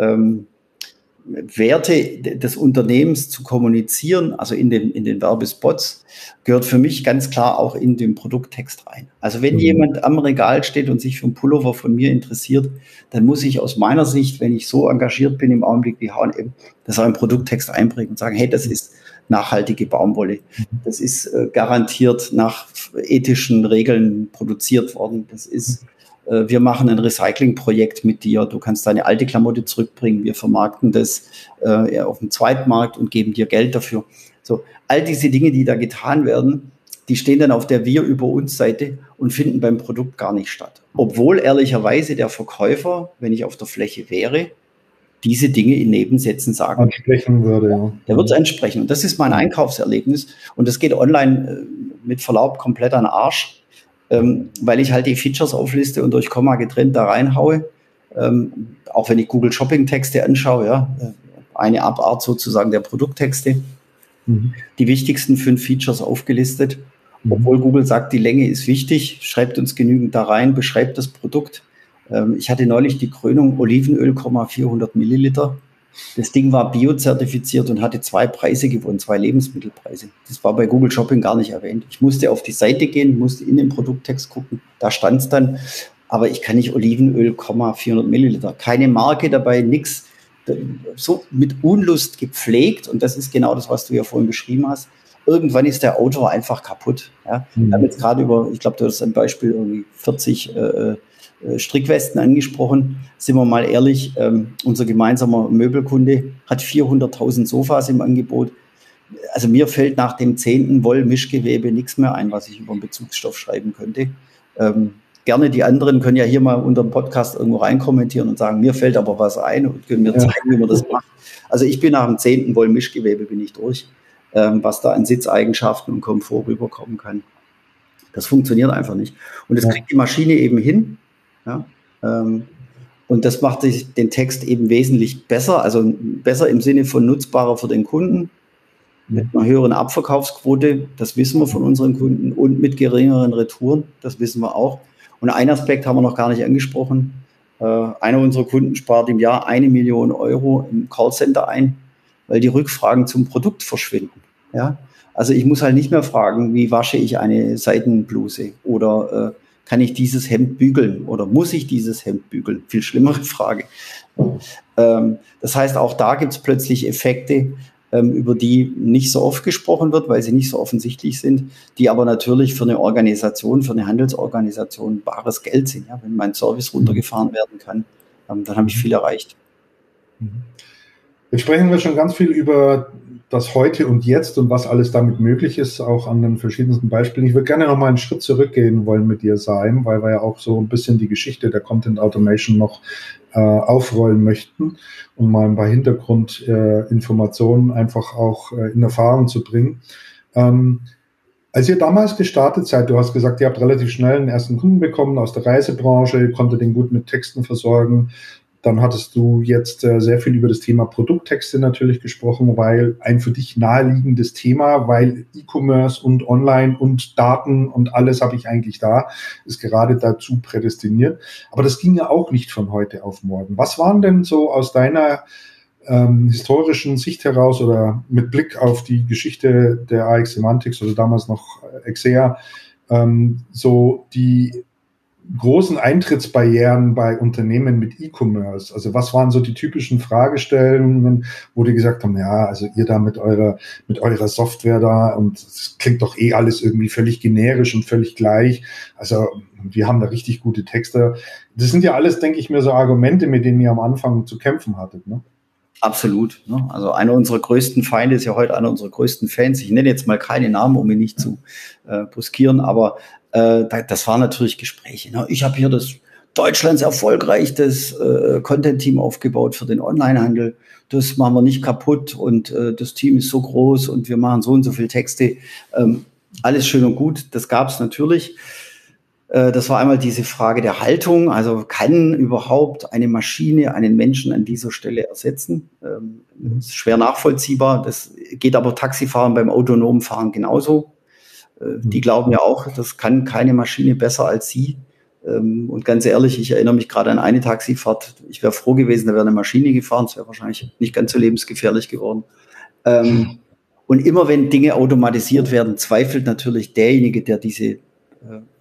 Werte des Unternehmens zu kommunizieren, also in den Werbespots, gehört für mich ganz klar auch in den Produkttext rein. Also wenn jemand am Regal steht und sich für einen Pullover von mir interessiert, dann muss ich aus meiner Sicht, wenn ich so engagiert bin im Augenblick wie H&M, das auch im Produkttext einbringen und sagen, hey, das ist nachhaltige Baumwolle. Das ist garantiert nach ethischen Regeln produziert worden. Das ist... Wir machen ein Recyclingprojekt mit dir. Du kannst deine alte Klamotte zurückbringen. Wir vermarkten das auf dem Zweitmarkt und geben dir Geld dafür. So, all diese Dinge, die da getan werden, die stehen dann auf der Wir-über-uns-Seite und finden beim Produkt gar nicht statt. Obwohl ehrlicherweise der Verkäufer, wenn ich auf der Fläche wäre, diese Dinge in Nebensätzen sagen ansprechen würde. Ja. Der wird es ansprechen. Und das ist mein Einkaufserlebnis. Und das geht online mit Verlaub komplett an den Arsch. Weil ich halt die Features aufliste und durch Komma getrennt da reinhaue, auch wenn ich Google Shopping Texte anschaue, ja, eine Abart sozusagen der Produkttexte, die wichtigsten 5 Features aufgelistet, obwohl Google sagt, die Länge ist wichtig, schreibt uns genügend da rein, beschreibt das Produkt. Ich hatte neulich die Krönung Olivenöl, 400 Milliliter. Das Ding war biozertifiziert und hatte 2 Preise gewonnen, 2 Lebensmittelpreise. Das war bei Google Shopping gar nicht erwähnt. Ich musste auf die Seite gehen, musste in den Produkttext gucken, da stand es dann, aber ich kann nicht Olivenöl, 400 Milliliter, keine Marke dabei, nix. So mit Unlust gepflegt, und das ist genau das, was du ja vorhin beschrieben hast. Irgendwann ist der Autor einfach kaputt. Ja? Wir haben jetzt gerade über, ich glaube, du hast ein Beispiel irgendwie 40 Strickwesten angesprochen, sind wir mal ehrlich, unser gemeinsamer Möbelkunde hat 400.000 Sofas im Angebot. Also mir fällt nach dem 10. Wollmischgewebe nichts mehr ein, was ich über den Bezugsstoff schreiben könnte. Gerne die anderen können ja hier mal unter dem Podcast irgendwo reinkommentieren und sagen, mir fällt aber was ein und können mir zeigen, wie man das macht. Also ich bin nach dem 10. Wollmischgewebe bin ich durch, was da an Sitzeigenschaften und Komfort rüberkommen kann. Das funktioniert einfach nicht. Und das kriegt die Maschine eben hin. Ja, und das macht den Text eben wesentlich besser, also besser im Sinne von nutzbarer für den Kunden, mit einer höheren Abverkaufsquote, das wissen wir von unseren Kunden, und mit geringeren Retouren, das wissen wir auch. Und einen Aspekt haben wir noch gar nicht angesprochen. Einer unserer Kunden spart im Jahr 1 Million Euro im Callcenter ein, weil die Rückfragen zum Produkt verschwinden. Ja? Also ich muss halt nicht mehr fragen, wie wasche ich eine Seidenbluse oder kann ich dieses Hemd bügeln oder muss ich dieses Hemd bügeln? Viel schlimmere Frage. Das heißt, auch da gibt es plötzlich Effekte, über die nicht so oft gesprochen wird, weil sie nicht so offensichtlich sind, die aber natürlich für eine Organisation, für eine Handelsorganisation bares Geld sind. Ja? Wenn mein Service runtergefahren werden kann, dann habe ich viel erreicht. Jetzt sprechen wir schon ganz viel über das Heute und Jetzt und was alles damit möglich ist, auch an den verschiedensten Beispielen. Ich würde gerne noch mal einen Schritt zurückgehen wollen mit dir, Saim, weil wir ja auch so ein bisschen die Geschichte der Content Automation noch aufrollen möchten und mal ein paar Hintergrundinformationen einfach auch in Erfahrung zu bringen. Als ihr damals gestartet seid, du hast gesagt, ihr habt relativ schnell einen ersten Kunden bekommen aus der Reisebranche, konntet den gut mit Texten versorgen. Dann hattest du jetzt sehr viel über das Thema Produkttexte natürlich gesprochen, weil ein für dich naheliegendes Thema, weil E-Commerce und Online und Daten und alles habe ich eigentlich da, ist gerade dazu prädestiniert. Aber das ging ja auch nicht von heute auf morgen. Was waren denn so aus deiner historischen Sicht heraus oder mit Blick auf die Geschichte der AX Semantics oder damals noch EXEA, so die großen Eintrittsbarrieren bei Unternehmen mit E-Commerce? Also was waren so die typischen Fragestellungen, wo die gesagt haben, ja, also ihr da mit eurer Software da und es klingt doch eh alles irgendwie völlig generisch und völlig gleich. Also wir haben da richtig gute Texte. Das sind ja alles, denke ich mir, so Argumente, mit denen ihr am Anfang zu kämpfen hattet, ne? Absolut. Ne? Also einer unserer größten Feinde ist ja heute einer unserer größten Fans. Ich nenne jetzt mal keine Namen, um ihn nicht zu buskieren, aber das waren natürlich Gespräche. Ne? Ich habe hier das Deutschlands erfolgreichstes Content-Team aufgebaut für den Onlinehandel. Das machen wir nicht kaputt und das Team ist so groß und wir machen so und so viele Texte. Alles schön und gut, das gab es natürlich. Das war einmal diese Frage der Haltung. Also kann überhaupt eine Maschine einen Menschen an dieser Stelle ersetzen? Das ist schwer nachvollziehbar. Das geht aber Taxifahren beim autonomen Fahren genauso. Die glauben ja auch, das kann keine Maschine besser als sie. Und ganz ehrlich, ich erinnere mich gerade an eine Taxifahrt. Ich wäre froh gewesen, da wäre eine Maschine gefahren. Das wäre wahrscheinlich nicht ganz so lebensgefährlich geworden. Und immer wenn Dinge automatisiert werden, zweifelt natürlich derjenige, der diese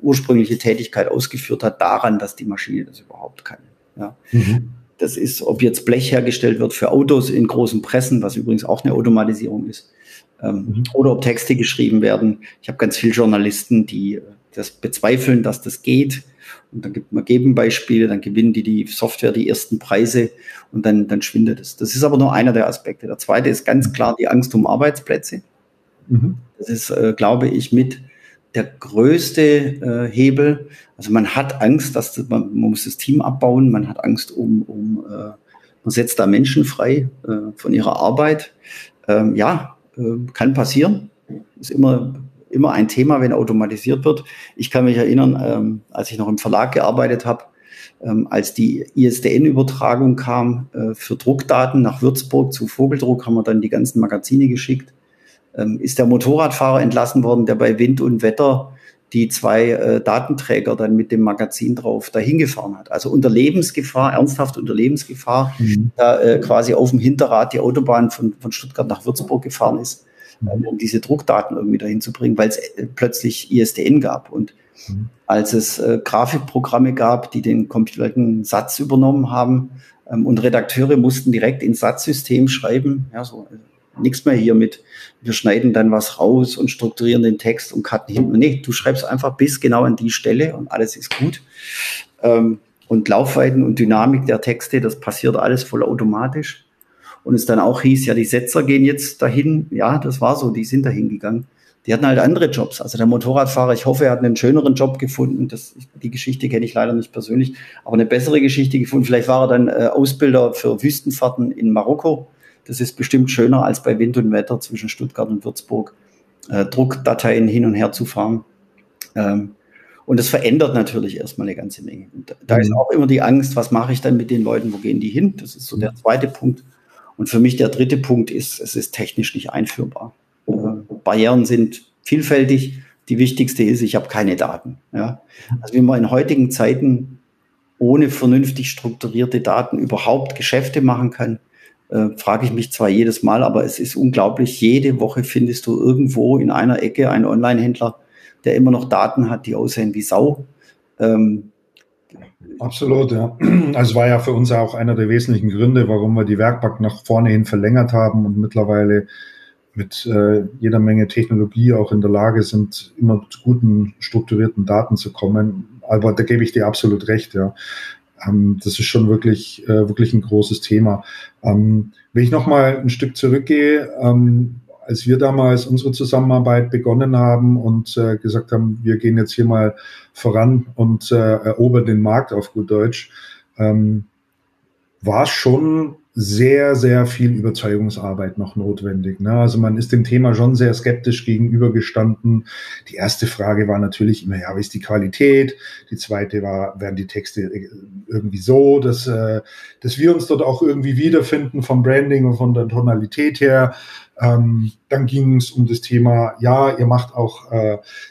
ursprüngliche Tätigkeit ausgeführt hat, daran, dass die Maschine das überhaupt kann. Ja. Mhm. Das ist, ob jetzt Blech hergestellt wird für Autos in großen Pressen, was übrigens auch eine Automatisierung ist, oder ob Texte geschrieben werden. Ich habe ganz viele Journalisten, die das bezweifeln, dass das geht. Und dann gibt man Gegenbeispiele, dann gewinnen die Software die ersten Preise und dann schwindet es. Das ist aber nur einer der Aspekte. Der zweite ist ganz klar die Angst um Arbeitsplätze. Mhm. Das ist, glaube ich, mit der größte Hebel. Also man hat Angst, dass man muss das Team abbauen, man hat Angst man setzt da Menschen frei von ihrer Arbeit. Kann passieren. Ist immer ein Thema, wenn automatisiert wird. Ich kann mich erinnern, als ich noch im Verlag gearbeitet habe, als die ISDN-Übertragung kam für Druckdaten nach Würzburg zu Vogeldruck, haben wir dann die ganzen Magazine geschickt. Ist der Motorradfahrer entlassen worden, der bei Wind und Wetter die zwei Datenträger dann mit dem Magazin drauf dahin gefahren hat. Also unter Lebensgefahr, ernsthaft unter Lebensgefahr, da quasi auf dem Hinterrad die Autobahn von Stuttgart nach Würzburg gefahren ist, um diese Druckdaten irgendwie dahin zu bringen, weil es plötzlich ISDN gab. Und als es Grafikprogramme gab, die den kompletten Satz übernommen haben und Redakteure mussten direkt ins Satzsystem schreiben, ja, so nichts mehr hier mit, wir schneiden dann was raus und strukturieren den Text und cutten hinten. Nee, du schreibst einfach bis genau an die Stelle und alles ist gut. Und Laufweiten und Dynamik der Texte, das passiert alles vollautomatisch. Und es dann auch hieß, ja, die Setzer gehen jetzt dahin. Ja, das war so, die sind dahin gegangen. Die hatten halt andere Jobs. Also der Motorradfahrer, ich hoffe, er hat einen schöneren Job gefunden. Die Geschichte kenne ich leider nicht persönlich, aber eine bessere Geschichte gefunden. Vielleicht war er dann Ausbilder für Wüstenfahrten in Marokko. Das ist bestimmt schöner, als bei Wind und Wetter zwischen Stuttgart und Würzburg Druckdateien hin und her zu fahren. Und das verändert natürlich erstmal eine ganze Menge. Und da ist auch immer die Angst, was mache ich dann mit den Leuten, wo gehen die hin? Das ist so der zweite Punkt. Und für mich der dritte Punkt ist, es ist technisch nicht einführbar. Barrieren sind vielfältig. Die wichtigste ist, ich habe keine Daten. Ja? Also wie man in heutigen Zeiten ohne vernünftig strukturierte Daten überhaupt Geschäfte machen kann, frage ich mich zwar jedes Mal, aber es ist unglaublich. Jede Woche findest du irgendwo in einer Ecke einen Online-Händler, der immer noch Daten hat, die aussehen wie Sau. Absolut, ja. Also war ja für uns auch einer der wesentlichen Gründe, warum wir die Werkbank nach vorne hin verlängert haben und mittlerweile mit jeder Menge Technologie auch in der Lage sind, immer zu guten, strukturierten Daten zu kommen. Aber da gebe ich dir absolut recht, ja. Das ist schon wirklich, wirklich ein großes Thema. Wenn ich nochmal ein Stück zurückgehe, als wir damals unsere Zusammenarbeit begonnen haben und gesagt haben, wir gehen jetzt hier mal voran und erobern den Markt auf gut Deutsch, war schon sehr, sehr viel Überzeugungsarbeit noch notwendig, ne? Also man ist dem Thema schon sehr skeptisch gegenübergestanden. Die erste Frage war natürlich immer, ja, wie ist die Qualität? Die zweite war, werden die Texte irgendwie so, dass wir uns dort auch irgendwie wiederfinden vom Branding und von der Tonalität her. Dann ging es um das Thema, ja, ihr macht auch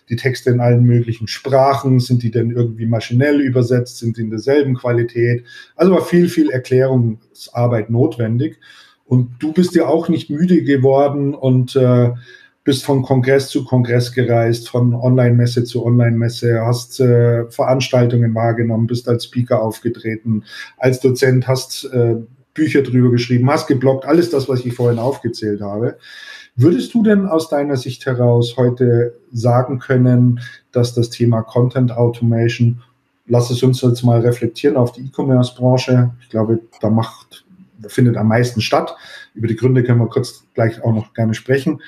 die Texte in allen möglichen Sprachen. Sind die denn irgendwie maschinell übersetzt? Sind die in derselben Qualität? Also war viel, viel Erklärungsarbeit notwendig. Und du bist ja auch nicht müde geworden und bist von Kongress zu Kongress gereist, von Online-Messe zu Online-Messe, hast Veranstaltungen wahrgenommen, bist als Speaker aufgetreten, als Dozent, hast Bücher drüber geschrieben, hast gebloggt, alles das, was ich vorhin aufgezählt habe. Würdest du denn aus deiner Sicht heraus heute sagen können, dass das Thema Content Automation, lass es uns jetzt mal reflektieren auf die E-Commerce-Branche, ich glaube, da findet am meisten statt, über die Gründe können wir kurz gleich auch noch gerne sprechen,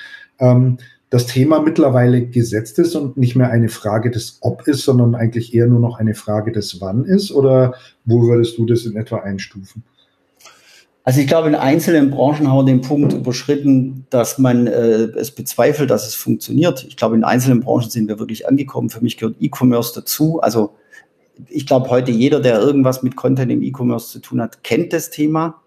das Thema mittlerweile gesetzt ist und nicht mehr eine Frage des Ob ist, sondern eigentlich eher nur noch eine Frage des Wann ist, oder wo würdest du das in etwa einstufen? Also ich glaube, in einzelnen Branchen haben wir den Punkt überschritten, dass man es bezweifelt, dass es funktioniert. Ich glaube, in einzelnen Branchen sind wir wirklich angekommen. Für mich gehört E-Commerce dazu. Also ich glaube, heute jeder, der irgendwas mit Content im E-Commerce zu tun hat, kennt das Thema.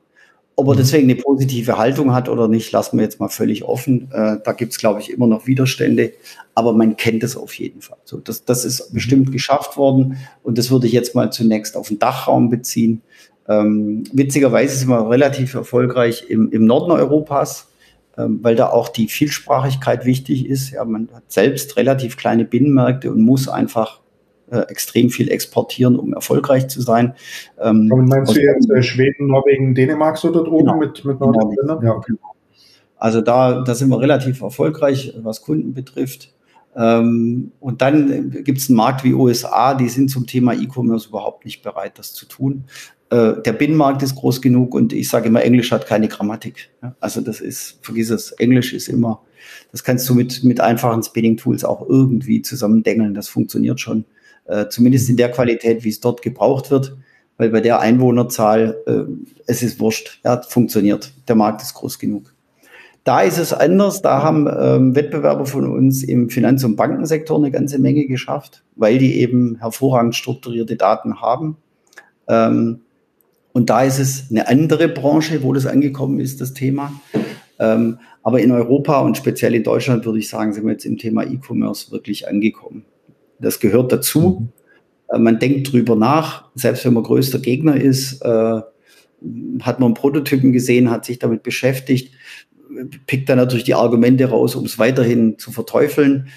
Ob er deswegen eine positive Haltung hat oder nicht, lassen wir jetzt mal völlig offen. Da gibt es, glaube ich, immer noch Widerstände. Aber man kennt es auf jeden Fall. So, das ist bestimmt geschafft worden. Und das würde ich jetzt mal zunächst auf den Dachraum beziehen. Witzigerweise sind wir relativ erfolgreich im Norden Europas, weil da auch die Vielsprachigkeit wichtig ist. Ja, man hat selbst relativ kleine Binnenmärkte und muss einfach extrem viel exportieren, um erfolgreich zu sein. Und meinst du jetzt Schweden, Norwegen, Dänemark so dort oben, genau, mit Nordländern? Ja, okay. Also da sind wir relativ erfolgreich, was Kunden betrifft. Und dann gibt es einen Markt wie USA, die sind zum Thema E-Commerce überhaupt nicht bereit, das zu tun. Der Binnenmarkt ist groß genug und ich sage immer, Englisch hat keine Grammatik. Also vergiss es, Englisch ist immer, das kannst du mit einfachen Spinning-Tools auch irgendwie zusammendengeln, das funktioniert schon, zumindest in der Qualität, wie es dort gebraucht wird, weil bei der Einwohnerzahl, es ist wurscht, ja, funktioniert, der Markt ist groß genug. Da ist es anders, da haben Wettbewerber von uns im Finanz- und Bankensektor eine ganze Menge geschafft, weil die eben hervorragend strukturierte Daten haben. Und da ist es eine andere Branche, wo das angekommen ist, das Thema. Aber in Europa und speziell in Deutschland, würde ich sagen, sind wir jetzt im Thema E-Commerce wirklich angekommen. Das gehört dazu. Man denkt drüber nach, selbst wenn man größter Gegner ist, hat man einen Prototypen gesehen, hat sich damit beschäftigt, pickt dann natürlich die Argumente raus, um es weiterhin zu verteufeln.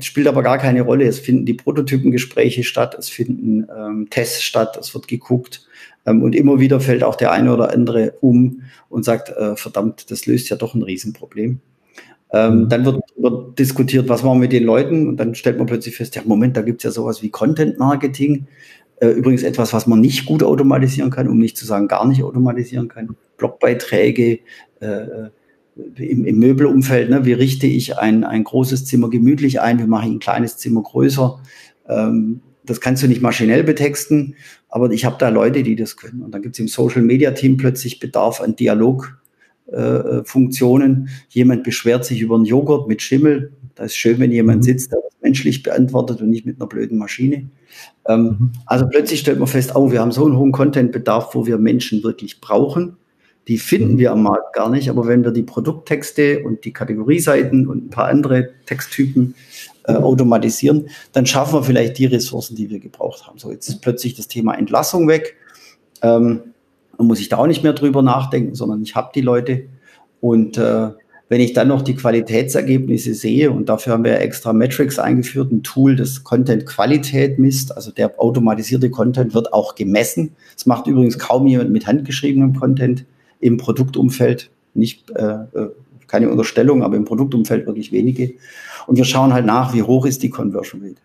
Spielt aber gar keine Rolle. Es finden die Prototypengespräche statt, es finden Tests statt, es wird geguckt. Und immer wieder fällt auch der eine oder andere um und sagt, verdammt, das löst ja doch ein Riesenproblem. Dann wird diskutiert, was machen wir mit den Leuten? Und dann stellt man plötzlich fest, ja Moment, da gibt es ja sowas wie Content-Marketing. Übrigens etwas, was man nicht gut automatisieren kann, um nicht zu sagen, gar nicht automatisieren kann. Blogbeiträge, im Möbelumfeld, ne? Wie richte ich ein großes Zimmer gemütlich ein? Wie mache ich ein kleines Zimmer größer? Das kannst du nicht maschinell betexten, aber ich habe da Leute, die das können. Und dann gibt es im Social-Media-Team plötzlich Bedarf an Dialogfunktionen. Jemand beschwert sich über einen Joghurt mit Schimmel. Da ist schön, wenn jemand sitzt, der das menschlich beantwortet und nicht mit einer blöden Maschine. Also plötzlich stellt man fest, wir haben so einen hohen Content-Bedarf, wo wir Menschen wirklich brauchen. Die finden wir am Markt gar nicht, aber wenn wir die Produkttexte und die Kategorieseiten und ein paar andere Texttypen automatisieren, dann schaffen wir vielleicht die Ressourcen, die wir gebraucht haben. So, jetzt ist plötzlich das Thema Entlassung weg. Da muss ich da auch nicht mehr drüber nachdenken, sondern ich habe die Leute. Und wenn ich dann noch die Qualitätsergebnisse sehe, und dafür haben wir extra Metrics eingeführt, ein Tool, das Content-Qualität misst, also der automatisierte Content wird auch gemessen. Das macht übrigens kaum jemand mit handgeschriebenem Content im Produktumfeld, nicht keine Unterstellung, aber im Produktumfeld wirklich wenige. Und wir schauen halt nach, wie hoch ist die Conversion Rate.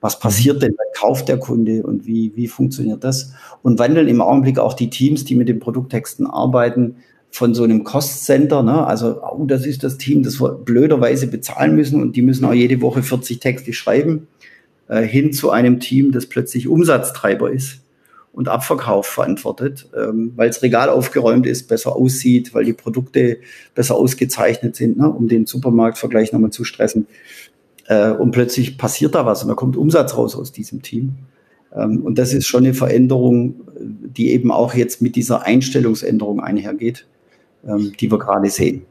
Was passiert denn? Was kauft der Kunde und wie funktioniert das? Und wandeln im Augenblick auch die Teams, die mit den Produkttexten arbeiten, von so einem Cost-Center, ne? Also das ist das Team, das wir blöderweise bezahlen müssen und die müssen auch jede Woche 40 Texte schreiben, hin zu einem Team, das plötzlich Umsatztreiber ist und Abverkauf verantwortet, weil das Regal aufgeräumt ist, besser aussieht, weil die Produkte besser ausgezeichnet sind, ne? Um den Supermarktvergleich nochmal zu stressen. Und plötzlich passiert da was und da kommt Umsatz raus aus diesem Team. Und das ist schon eine Veränderung, die eben auch jetzt mit dieser Einstellungsänderung einhergeht, die wir gerade sehen.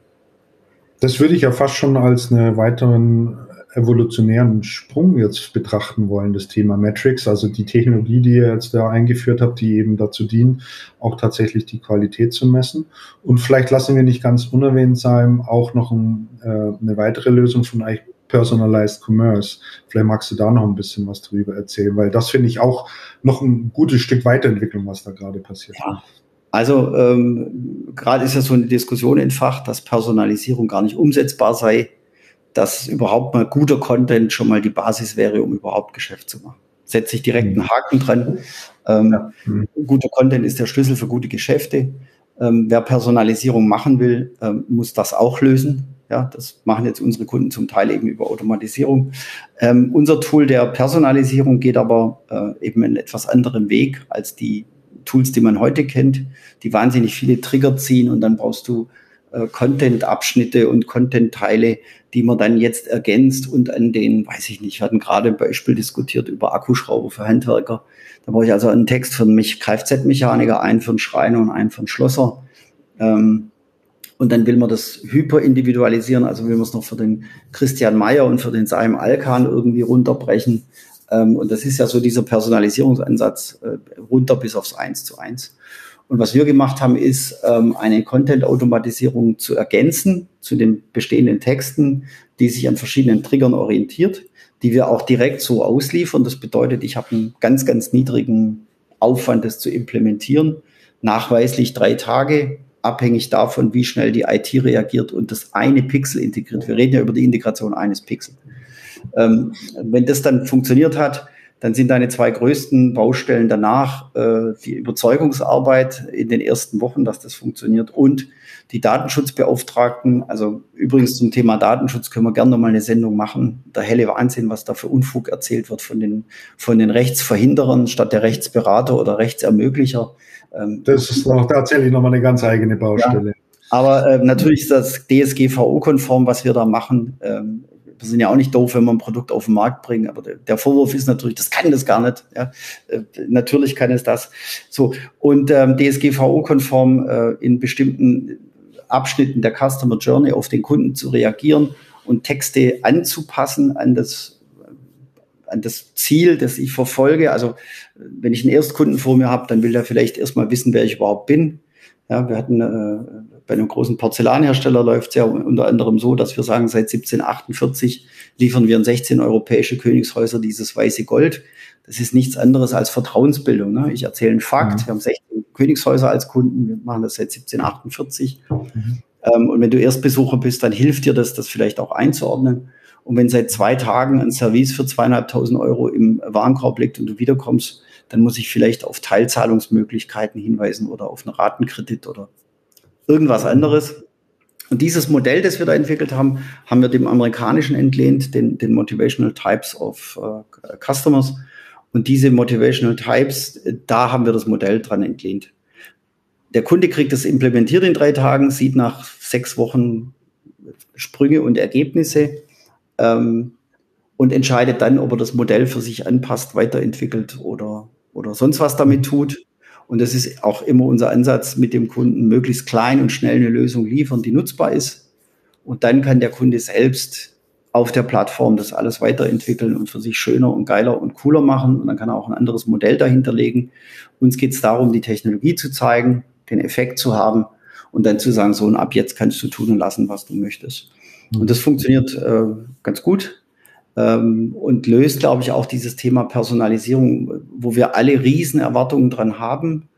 Das würde ich ja fast schon als einen weiteren evolutionären Sprung jetzt betrachten wollen, das Thema Metrics, also die Technologie, die ihr jetzt da eingeführt habt, die eben dazu dient, auch tatsächlich die Qualität zu messen. Und vielleicht lassen wir nicht ganz unerwähnt sein, auch noch eine weitere Lösung von euch, Personalized Commerce. Vielleicht magst du da noch ein bisschen was drüber erzählen, weil das finde ich auch noch ein gutes Stück Weiterentwicklung, was da gerade passiert. Ja. Also gerade ist ja so eine Diskussion entfacht, dass Personalisierung gar nicht umsetzbar sei, dass überhaupt mal guter Content schon mal die Basis wäre, um überhaupt Geschäft zu machen. Setze ich direkt einen Haken dran. Guter Content ist der Schlüssel für gute Geschäfte. Wer Personalisierung machen will, muss das auch lösen. Ja, das machen jetzt unsere Kunden zum Teil eben über Automatisierung. Unser Tool der Personalisierung geht aber eben einen etwas anderen Weg als die Tools, die man heute kennt, die wahnsinnig viele Trigger ziehen und dann brauchst du Content-Abschnitte und Content-Teile, die man dann jetzt ergänzt und an den, weiß ich nicht, wir hatten gerade ein Beispiel diskutiert über Akkuschrauber für Handwerker. Da brauche ich also einen Text für einen Kfz-Mechaniker, einen für einen Schreiner und einen für einen Schlosser. Und dann will man das hyperindividualisieren, also will man es noch für den Christian Meyer und für den Saim Alkan irgendwie runterbrechen. Und das ist ja so dieser Personalisierungsansatz, runter bis aufs 1:1. Und was wir gemacht haben, ist, eine Content-Automatisierung zu ergänzen zu den bestehenden Texten, die sich an verschiedenen Triggern orientiert, die wir auch direkt so ausliefern. Das bedeutet, ich habe einen ganz, ganz niedrigen Aufwand, das zu implementieren. Nachweislich 3 Tage. Abhängig davon, wie schnell die IT reagiert und das eine Pixel integriert. Wir reden ja über die Integration eines Pixel. Wenn das dann funktioniert hat, dann sind deine 2 größten Baustellen danach die Überzeugungsarbeit in den ersten Wochen, dass das funktioniert, und die Datenschutzbeauftragten. Also übrigens zum Thema Datenschutz können wir gerne nochmal eine Sendung machen. Der helle Wahnsinn, was da für Unfug erzählt wird von den Rechtsverhinderern statt der Rechtsberater oder Rechtsermöglicher. Das ist noch tatsächlich nochmal eine ganz eigene Baustelle. Ja, aber natürlich ist das DSGVO-konform, was wir da machen. Wir sind ja auch nicht doof, wenn wir ein Produkt auf den Markt bringen, aber der Vorwurf ist natürlich, das kann das gar nicht. Ja? Natürlich kann es das. So, und DSGVO-konform in bestimmten Abschnitten der Customer Journey auf den Kunden zu reagieren und Texte anzupassen an das Ziel, das ich verfolge. Also wenn ich einen Erstkunden vor mir habe, dann will der vielleicht erstmal wissen, wer ich überhaupt bin. Ja, wir hatten bei einem großen Porzellanhersteller läuft es ja unter anderem so, dass wir sagen, seit 1748 liefern wir in 16 europäische Königshäuser dieses weiße Gold. Das ist nichts anderes als Vertrauensbildung. Ne? Ich erzähle einen Fakt, wir haben 16 Königshäuser als Kunden, wir machen das seit 1748. Und wenn du Erstbesucher bist, dann hilft dir das vielleicht auch einzuordnen. Und wenn seit 2 Tagen ein Service für 2.500 Euro im Warenkorb liegt und du wiederkommst, dann muss ich vielleicht auf Teilzahlungsmöglichkeiten hinweisen oder auf einen Ratenkredit oder irgendwas anderes. Und dieses Modell, das wir da entwickelt haben, haben wir dem Amerikanischen entlehnt, den Motivational Types of Customers. Und diese Motivational Types, da haben wir das Modell dran entlehnt. Der Kunde kriegt das implementiert in 3 Tagen, sieht nach 6 Wochen Sprünge und Ergebnisse. Und entscheidet dann, ob er das Modell für sich anpasst, weiterentwickelt oder sonst was damit tut. Und das ist auch immer unser Ansatz, mit dem Kunden möglichst klein und schnell eine Lösung liefern, die nutzbar ist. Und dann kann der Kunde selbst auf der Plattform das alles weiterentwickeln und für sich schöner und geiler und cooler machen. Und dann kann er auch ein anderes Modell dahinterlegen. Uns geht es darum, die Technologie zu zeigen, den Effekt zu haben und dann zu sagen, so, und ab jetzt kannst du tun und lassen, was du möchtest. Und das funktioniert ganz gut und löst, glaube ich, auch dieses Thema Personalisierung, wo wir alle riesen Erwartungen dran haben,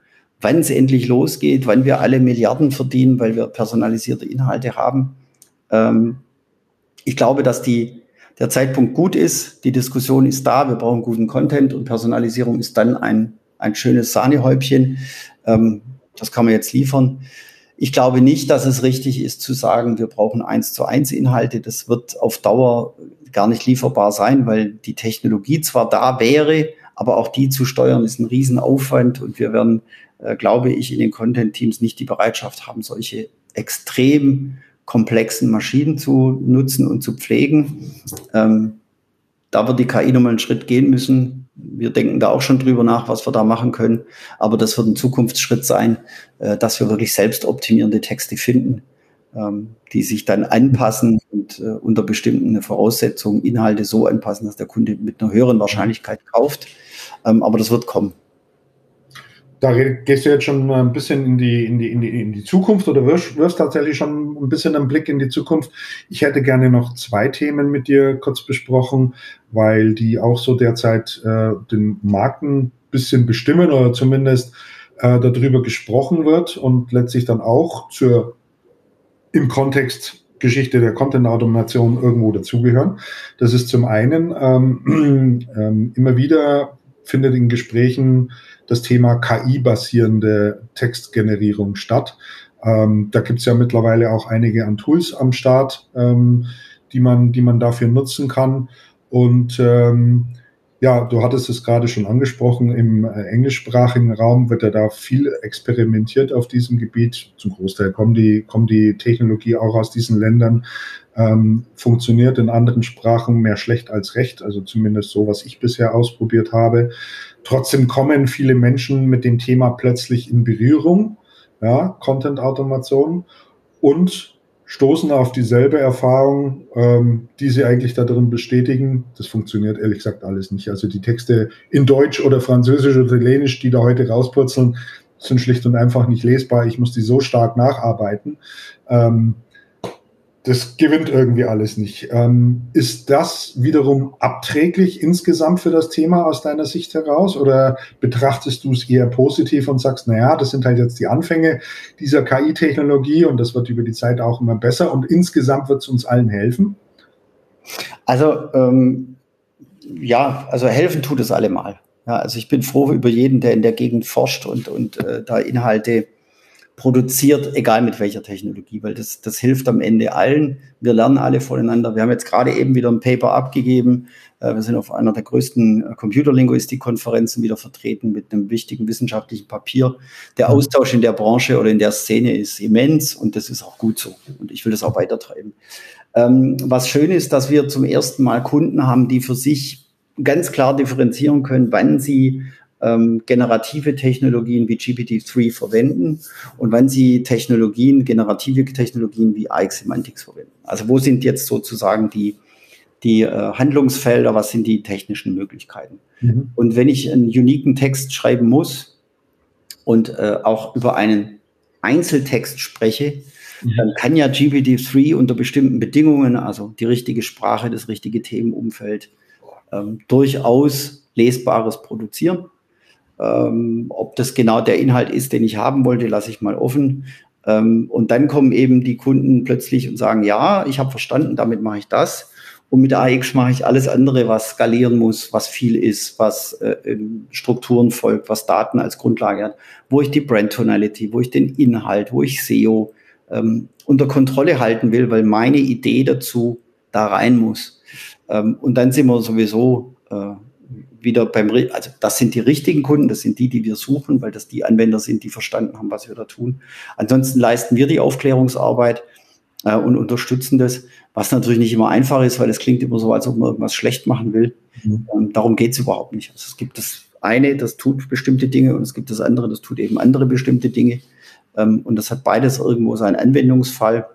wann es endlich losgeht, wann wir alle Milliarden verdienen, weil wir personalisierte Inhalte haben. Ich glaube, dass der Zeitpunkt gut ist, die Diskussion ist da, wir brauchen guten Content und Personalisierung ist dann ein schönes Sahnehäubchen. Das kann man jetzt liefern. Ich glaube nicht, dass es richtig ist zu sagen, wir brauchen 1:1 Inhalte. Das wird auf Dauer gar nicht lieferbar sein, weil die Technologie zwar da wäre, aber auch die zu steuern ist ein Riesenaufwand und wir werden, glaube ich, in den Content-Teams nicht die Bereitschaft haben, solche extrem komplexen Maschinen zu nutzen und zu pflegen. Da wird die KI nochmal einen Schritt gehen müssen. Wir denken da auch schon drüber nach, was wir da machen können. Aber das wird ein Zukunftsschritt sein, dass wir wirklich selbst optimierende Texte finden, die sich dann anpassen und unter bestimmten Voraussetzungen Inhalte so anpassen, dass der Kunde mit einer höheren Wahrscheinlichkeit kauft. Aber das wird kommen. Da gehst du jetzt schon ein bisschen in die Zukunft oder wirfst tatsächlich schon ein bisschen einen Blick in die Zukunft. Ich hätte gerne noch zwei Themen mit dir kurz besprochen, weil die auch so derzeit den Markt ein bisschen bestimmen oder zumindest darüber gesprochen wird und letztlich dann auch im Kontext Geschichte der Content-Automation irgendwo dazugehören. Das ist zum einen immer wieder findet in Gesprächen das Thema KI-basierende Textgenerierung statt. Da gibt es ja mittlerweile auch einige an Tools am Start, die man dafür nutzen kann. Und ja, du hattest es gerade schon angesprochen, im englischsprachigen Raum wird ja da viel experimentiert auf diesem Gebiet. Zum Großteil kommt die Technologie auch aus diesen Ländern. Funktioniert in anderen Sprachen mehr schlecht als recht, also zumindest so, was ich bisher ausprobiert habe. Trotzdem kommen viele Menschen mit dem Thema plötzlich in Berührung, ja, Content-Automation, und stoßen auf dieselbe Erfahrung, die sie eigentlich darin bestätigen. Das funktioniert ehrlich gesagt alles nicht. Also die Texte in Deutsch oder Französisch oder Italienisch, die da heute rauspurzeln, sind schlicht und einfach nicht lesbar. Ich muss die so stark nacharbeiten. Das gewinnt irgendwie alles nicht. Ist das wiederum abträglich insgesamt für das Thema aus deiner Sicht heraus oder betrachtest du es eher positiv und sagst, naja, das sind halt jetzt die Anfänge dieser KI-Technologie und das wird über die Zeit auch immer besser und insgesamt wird es uns allen helfen? Also ja, also helfen tut es allemal. Ja, also ich bin froh über jeden, der in der Gegend forscht und da Inhalte produziert, egal mit welcher Technologie, weil das hilft am Ende allen. Wir lernen alle voneinander. Wir haben jetzt gerade eben wieder ein Paper abgegeben. Wir sind auf einer der größten Computerlinguistik-Konferenzen wieder vertreten mit einem wichtigen wissenschaftlichen Papier. Der Austausch in der Branche oder in der Szene ist immens und das ist auch gut so. Und ich will das auch weitertreiben. Was schön ist, dass wir zum ersten Mal Kunden haben, die für sich ganz klar differenzieren können, wann sie generative Technologien wie GPT-3 verwenden und wann sie generative Technologien wie AX Semantics verwenden. Also wo sind jetzt sozusagen die Handlungsfelder, was sind die technischen Möglichkeiten? Mhm. Und wenn ich einen uniken Text schreiben muss und auch über einen Einzeltext spreche, dann kann ja GPT-3 unter bestimmten Bedingungen, also die richtige Sprache, das richtige Themenumfeld, durchaus Lesbares produzieren. Ob das genau der Inhalt ist, den ich haben wollte, lasse ich mal offen. Und dann kommen eben die Kunden plötzlich und sagen, ja, ich habe verstanden, damit mache ich das. Und mit AX mache ich alles andere, was skalieren muss, was viel ist, was Strukturen folgt, was Daten als Grundlage hat, wo ich die Brand Tonality, wo ich den Inhalt, wo ich SEO unter Kontrolle halten will, weil meine Idee dazu da rein muss. Und dann sind wir sowieso wieder also das sind die richtigen Kunden, das sind die wir suchen, weil das die Anwender sind, die verstanden haben, was wir da tun. Ansonsten leisten wir die Aufklärungsarbeit und unterstützen das, was natürlich nicht immer einfach ist, weil es klingt immer so, als ob man irgendwas schlecht machen will. Darum geht es überhaupt nicht. Also es gibt das eine, das tut bestimmte Dinge und es gibt das andere, das tut eben andere bestimmte Dinge. Und das hat beides irgendwo seinen Anwendungsfall.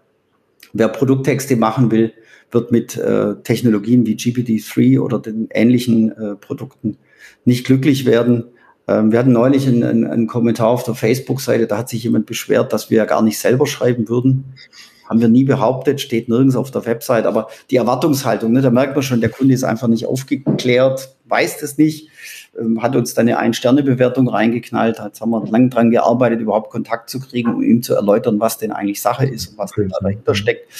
Wer Produkttexte machen will, wird mit Technologien wie GPT-3 oder den ähnlichen Produkten nicht glücklich werden. Wir hatten neulich einen Kommentar auf der Facebook-Seite, da hat sich jemand beschwert, dass wir ja gar nicht selber schreiben würden. Haben wir nie behauptet, steht nirgends auf der Website, aber die Erwartungshaltung, ne, da merkt man schon, der Kunde ist einfach nicht aufgeklärt, weiß das nicht, hat uns dann eine 1-Sterne-Bewertung reingeknallt, jetzt haben wir lang dran gearbeitet, überhaupt Kontakt zu kriegen, um ihm zu erläutern, was denn eigentlich Sache ist und was dahinter steckt.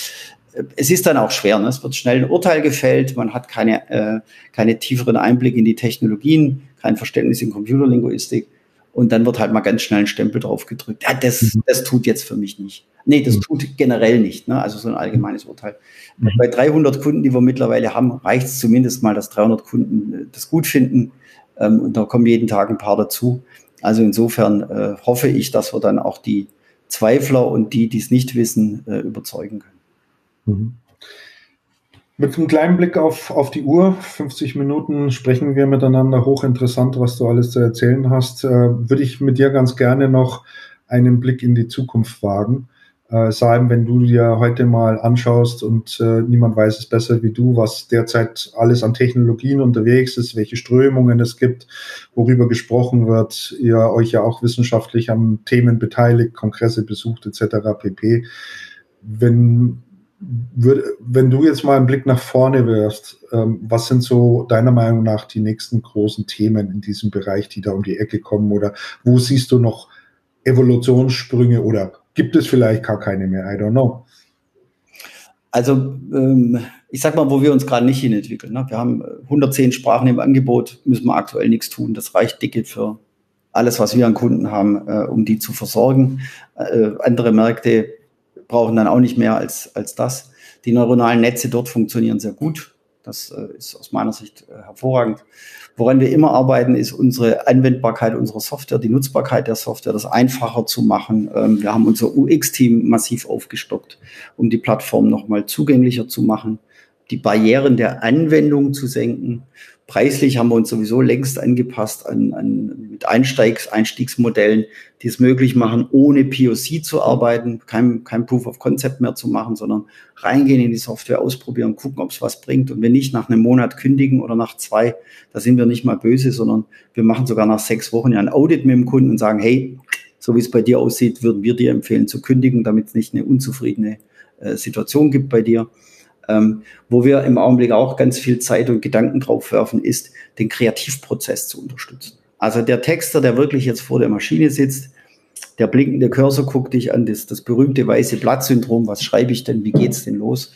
es ist dann auch schwer, ne? Es wird schnell ein Urteil gefällt, man hat keine tieferen Einblicke in die Technologien, kein Verständnis in Computerlinguistik und dann wird halt mal ganz schnell ein Stempel drauf gedrückt. Ja, das tut jetzt für mich nicht. Nee, das tut generell nicht, ne? Also so ein allgemeines Urteil. Bei 300 Kunden, die wir mittlerweile haben, reicht es zumindest mal, dass 300 Kunden das gut finden, und da kommen jeden Tag ein paar dazu. Also insofern hoffe ich, dass wir dann auch die Zweifler und die, die es nicht wissen, überzeugen können. Mhm. Mit einem kleinen Blick auf die Uhr, 50 Minuten sprechen wir miteinander, hochinteressant, was du alles zu erzählen hast, würde ich mit dir ganz gerne noch einen Blick in die Zukunft wagen. Saim, wenn du dir heute mal anschaust und niemand weiß es besser wie du, was derzeit alles an Technologien unterwegs ist, welche Strömungen es gibt, worüber gesprochen wird, ihr euch ja auch wissenschaftlich an Themen beteiligt, Kongresse besucht etc. pp. Wenn du jetzt mal einen Blick nach vorne wirfst, was sind so deiner Meinung nach die nächsten großen Themen in diesem Bereich, die da um die Ecke kommen, oder wo siehst du noch Evolutionssprünge oder gibt es vielleicht gar keine mehr? I don't know. Also ich sag mal, wo wir uns gerade nicht hinentwickeln, ne? Wir haben 110 Sprachen im Angebot, müssen wir aktuell nichts tun. Das reicht dicke für alles, was wir an Kunden haben, um die zu versorgen. Andere Märkte brauchen dann auch nicht mehr als das. Die neuronalen Netze dort funktionieren sehr gut. Das ist aus meiner Sicht hervorragend. Woran wir immer arbeiten, ist unsere Anwendbarkeit unserer Software, die Nutzbarkeit der Software, das einfacher zu machen. Wir haben unser UX-Team massiv aufgestockt, um die Plattform nochmal zugänglicher zu machen, die Barrieren der Anwendung zu senken. Preislich haben wir uns sowieso längst angepasst mit Einstiegsmodellen, die es möglich machen, ohne POC zu arbeiten, kein Proof of Concept mehr zu machen, sondern reingehen in die Software, ausprobieren, gucken, ob es was bringt. Und wenn nicht, nach einem Monat kündigen oder nach 2, da sind wir nicht mal böse, sondern wir machen sogar nach 6 Wochen ja ein Audit mit dem Kunden und sagen, hey, so wie es bei dir aussieht, würden wir dir empfehlen zu kündigen, damit es nicht eine unzufriedene Situation gibt bei dir. Wo wir im Augenblick auch ganz viel Zeit und Gedanken drauf werfen, ist, den Kreativprozess zu unterstützen. Also der Texter, der wirklich jetzt vor der Maschine sitzt, der blinkende Cursor guckt dich an, das berühmte weiße Blatt-Syndrom, was schreibe ich denn, wie geht's denn los?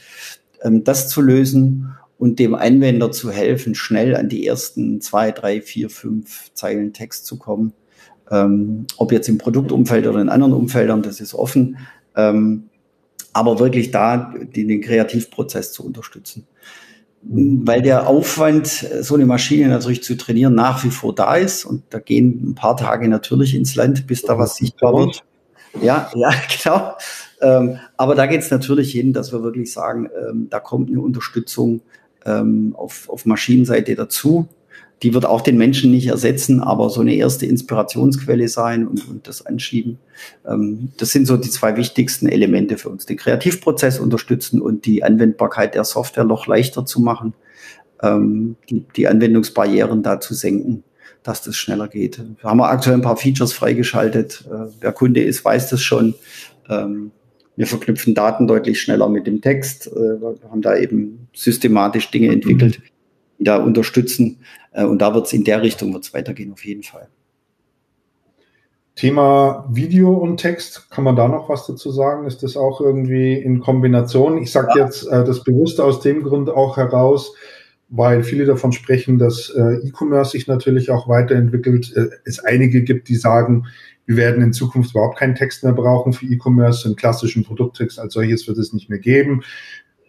Das zu lösen und dem Anwender zu helfen, schnell an die ersten 2, 3, 4, 5 Zeilen Text zu kommen. Ob jetzt im Produktumfeld oder in anderen Umfeldern, das ist offen. Aber wirklich da den Kreativprozess zu unterstützen. Weil der Aufwand, so eine Maschine natürlich zu trainieren, nach wie vor da ist. Und da gehen ein paar Tage natürlich ins Land, bis da was sichtbar wird. Ja, genau. Aber da geht es natürlich hin, dass wir wirklich sagen, da kommt eine Unterstützung auf Maschinenseite dazu. Die wird auch den Menschen nicht ersetzen, aber so eine erste Inspirationsquelle sein und das anschieben. Das sind so die 2 wichtigsten Elemente für uns. Den Kreativprozess unterstützen und die Anwendbarkeit der Software noch leichter zu machen, die Anwendungsbarrieren da zu senken, dass das schneller geht. Da haben wir aktuell ein paar Features freigeschaltet. Wer Kunde ist, weiß das schon. Wir verknüpfen Daten deutlich schneller mit dem Text. Wir haben da eben systematisch Dinge entwickelt, die da unterstützen. Und da wird es in der Richtung weitergehen, auf jeden Fall. Thema Video und Text, kann man da noch was dazu sagen? Ist das auch irgendwie in Kombination? Ich sage jetzt das bewusst aus dem Grund auch heraus, weil viele davon sprechen, dass E-Commerce sich natürlich auch weiterentwickelt. Es einige gibt, die sagen, wir werden in Zukunft überhaupt keinen Text mehr brauchen für E-Commerce, einen klassischen Produkttext als solches wird es nicht mehr geben.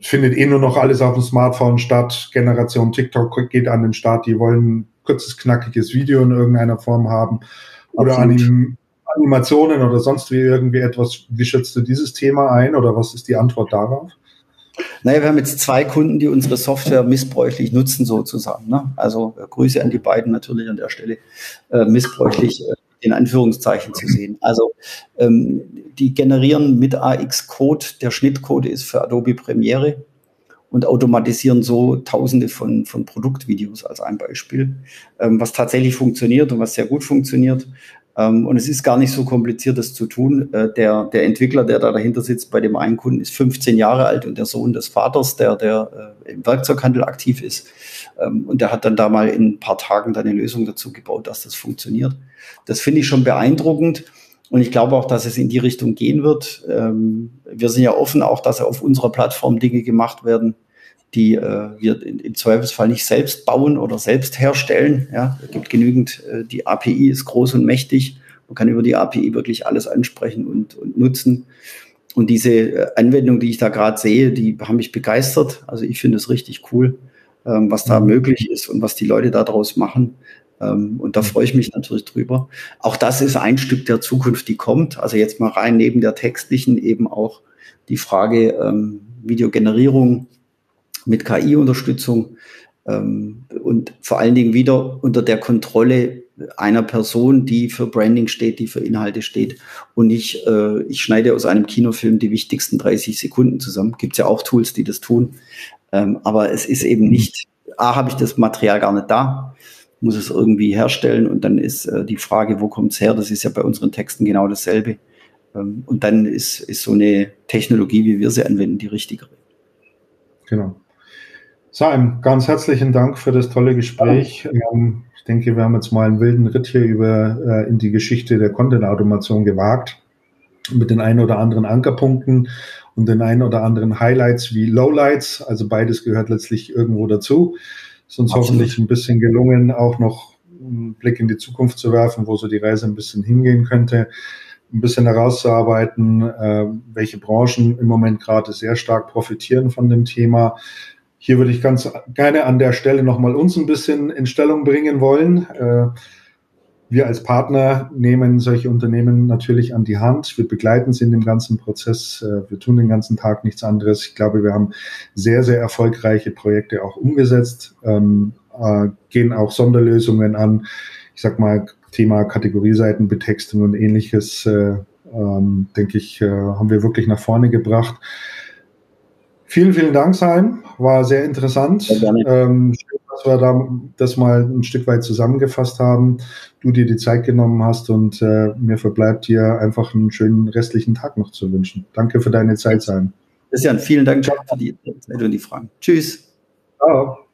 Findet nur noch alles auf dem Smartphone statt. Generation TikTok geht an den Start. Die wollen ein kurzes, knackiges Video in irgendeiner Form haben. Oder Animationen oder sonst wie irgendwie etwas. Wie schätzt du dieses Thema ein oder was ist die Antwort darauf? Naja, wir haben jetzt 2 Kunden, die unsere Software missbräuchlich nutzen sozusagen, ne? Also Grüße an die beiden natürlich an der Stelle. Missbräuchlich in Anführungszeichen zu sehen. Also die generieren mit AX-Code, der Schnittcode ist für Adobe Premiere und automatisieren so Tausende von Produktvideos als ein Beispiel, was tatsächlich funktioniert und was sehr gut funktioniert. Und es ist gar nicht so kompliziert, das zu tun. Der Entwickler, der da dahinter sitzt, bei dem einen Kunden ist 15 Jahre alt und der Sohn des Vaters, der im Werkzeughandel aktiv ist. Und der hat dann da mal in ein paar Tagen dann eine Lösung dazu gebaut, dass das funktioniert. Das finde ich schon beeindruckend. Und ich glaube auch, dass es in die Richtung gehen wird. Wir sind ja offen auch, dass auf unserer Plattform Dinge gemacht werden, die wir im Zweifelsfall nicht selbst bauen oder selbst herstellen. Ja, es gibt genügend, die API ist groß und mächtig. Man kann über die API wirklich alles ansprechen und nutzen. Und diese Anwendung, die ich da gerade sehe, die haben mich begeistert. Also ich finde es richtig cool, was da möglich ist und was die Leute daraus machen. Und da freue ich mich natürlich drüber. Auch das ist ein Stück der Zukunft, die kommt. Also jetzt mal rein neben der textlichen eben auch die Frage Videogenerierung mit KI-Unterstützung und vor allen Dingen wieder unter der Kontrolle einer Person, die für Branding steht, die für Inhalte steht. Und nicht, ich schneide aus einem Kinofilm die wichtigsten 30 Sekunden zusammen. Gibt es ja auch Tools, die das tun. Aber es ist eben nicht, habe ich das Material gar nicht da, muss es irgendwie herstellen. Und dann ist die Frage, wo kommt es her? Das ist ja bei unseren Texten genau dasselbe. Und dann ist so eine Technologie, wie wir sie anwenden, die richtigere. Genau. Saim, ganz herzlichen Dank für das tolle Gespräch. Ja. Ich denke, wir haben jetzt mal einen wilden Ritt hier in die Geschichte der Content-Automation gewagt. Mit den einen oder anderen Ankerpunkten und den einen oder anderen Highlights wie Lowlights. Also beides gehört letztlich irgendwo dazu. Ist uns hoffentlich ein bisschen gelungen, auch noch einen Blick in die Zukunft zu werfen, wo so die Reise ein bisschen hingehen könnte, ein bisschen herauszuarbeiten, welche Branchen im Moment gerade sehr stark profitieren von dem Thema. Hier würde ich ganz gerne an der Stelle nochmal uns ein bisschen in Stellung bringen wollen. Wir als Partner nehmen solche Unternehmen natürlich an die Hand. Wir begleiten sie in dem ganzen Prozess. Wir tun den ganzen Tag nichts anderes. Ich glaube, wir haben sehr, sehr erfolgreiche Projekte auch umgesetzt, gehen auch Sonderlösungen an. Ich sag mal, Thema Kategorieseitenbetextung und Ähnliches, denke ich, haben wir wirklich nach vorne gebracht. Vielen, vielen Dank, Saim. War sehr interessant. Sehr gerne. Dass wir da das mal ein Stück weit zusammengefasst haben, du dir die Zeit genommen hast und mir verbleibt dir einfach einen schönen restlichen Tag noch zu wünschen. Danke für deine Zeit, Saim. Christian, vielen Dank für die Zeit und die Fragen. Tschüss. Ciao.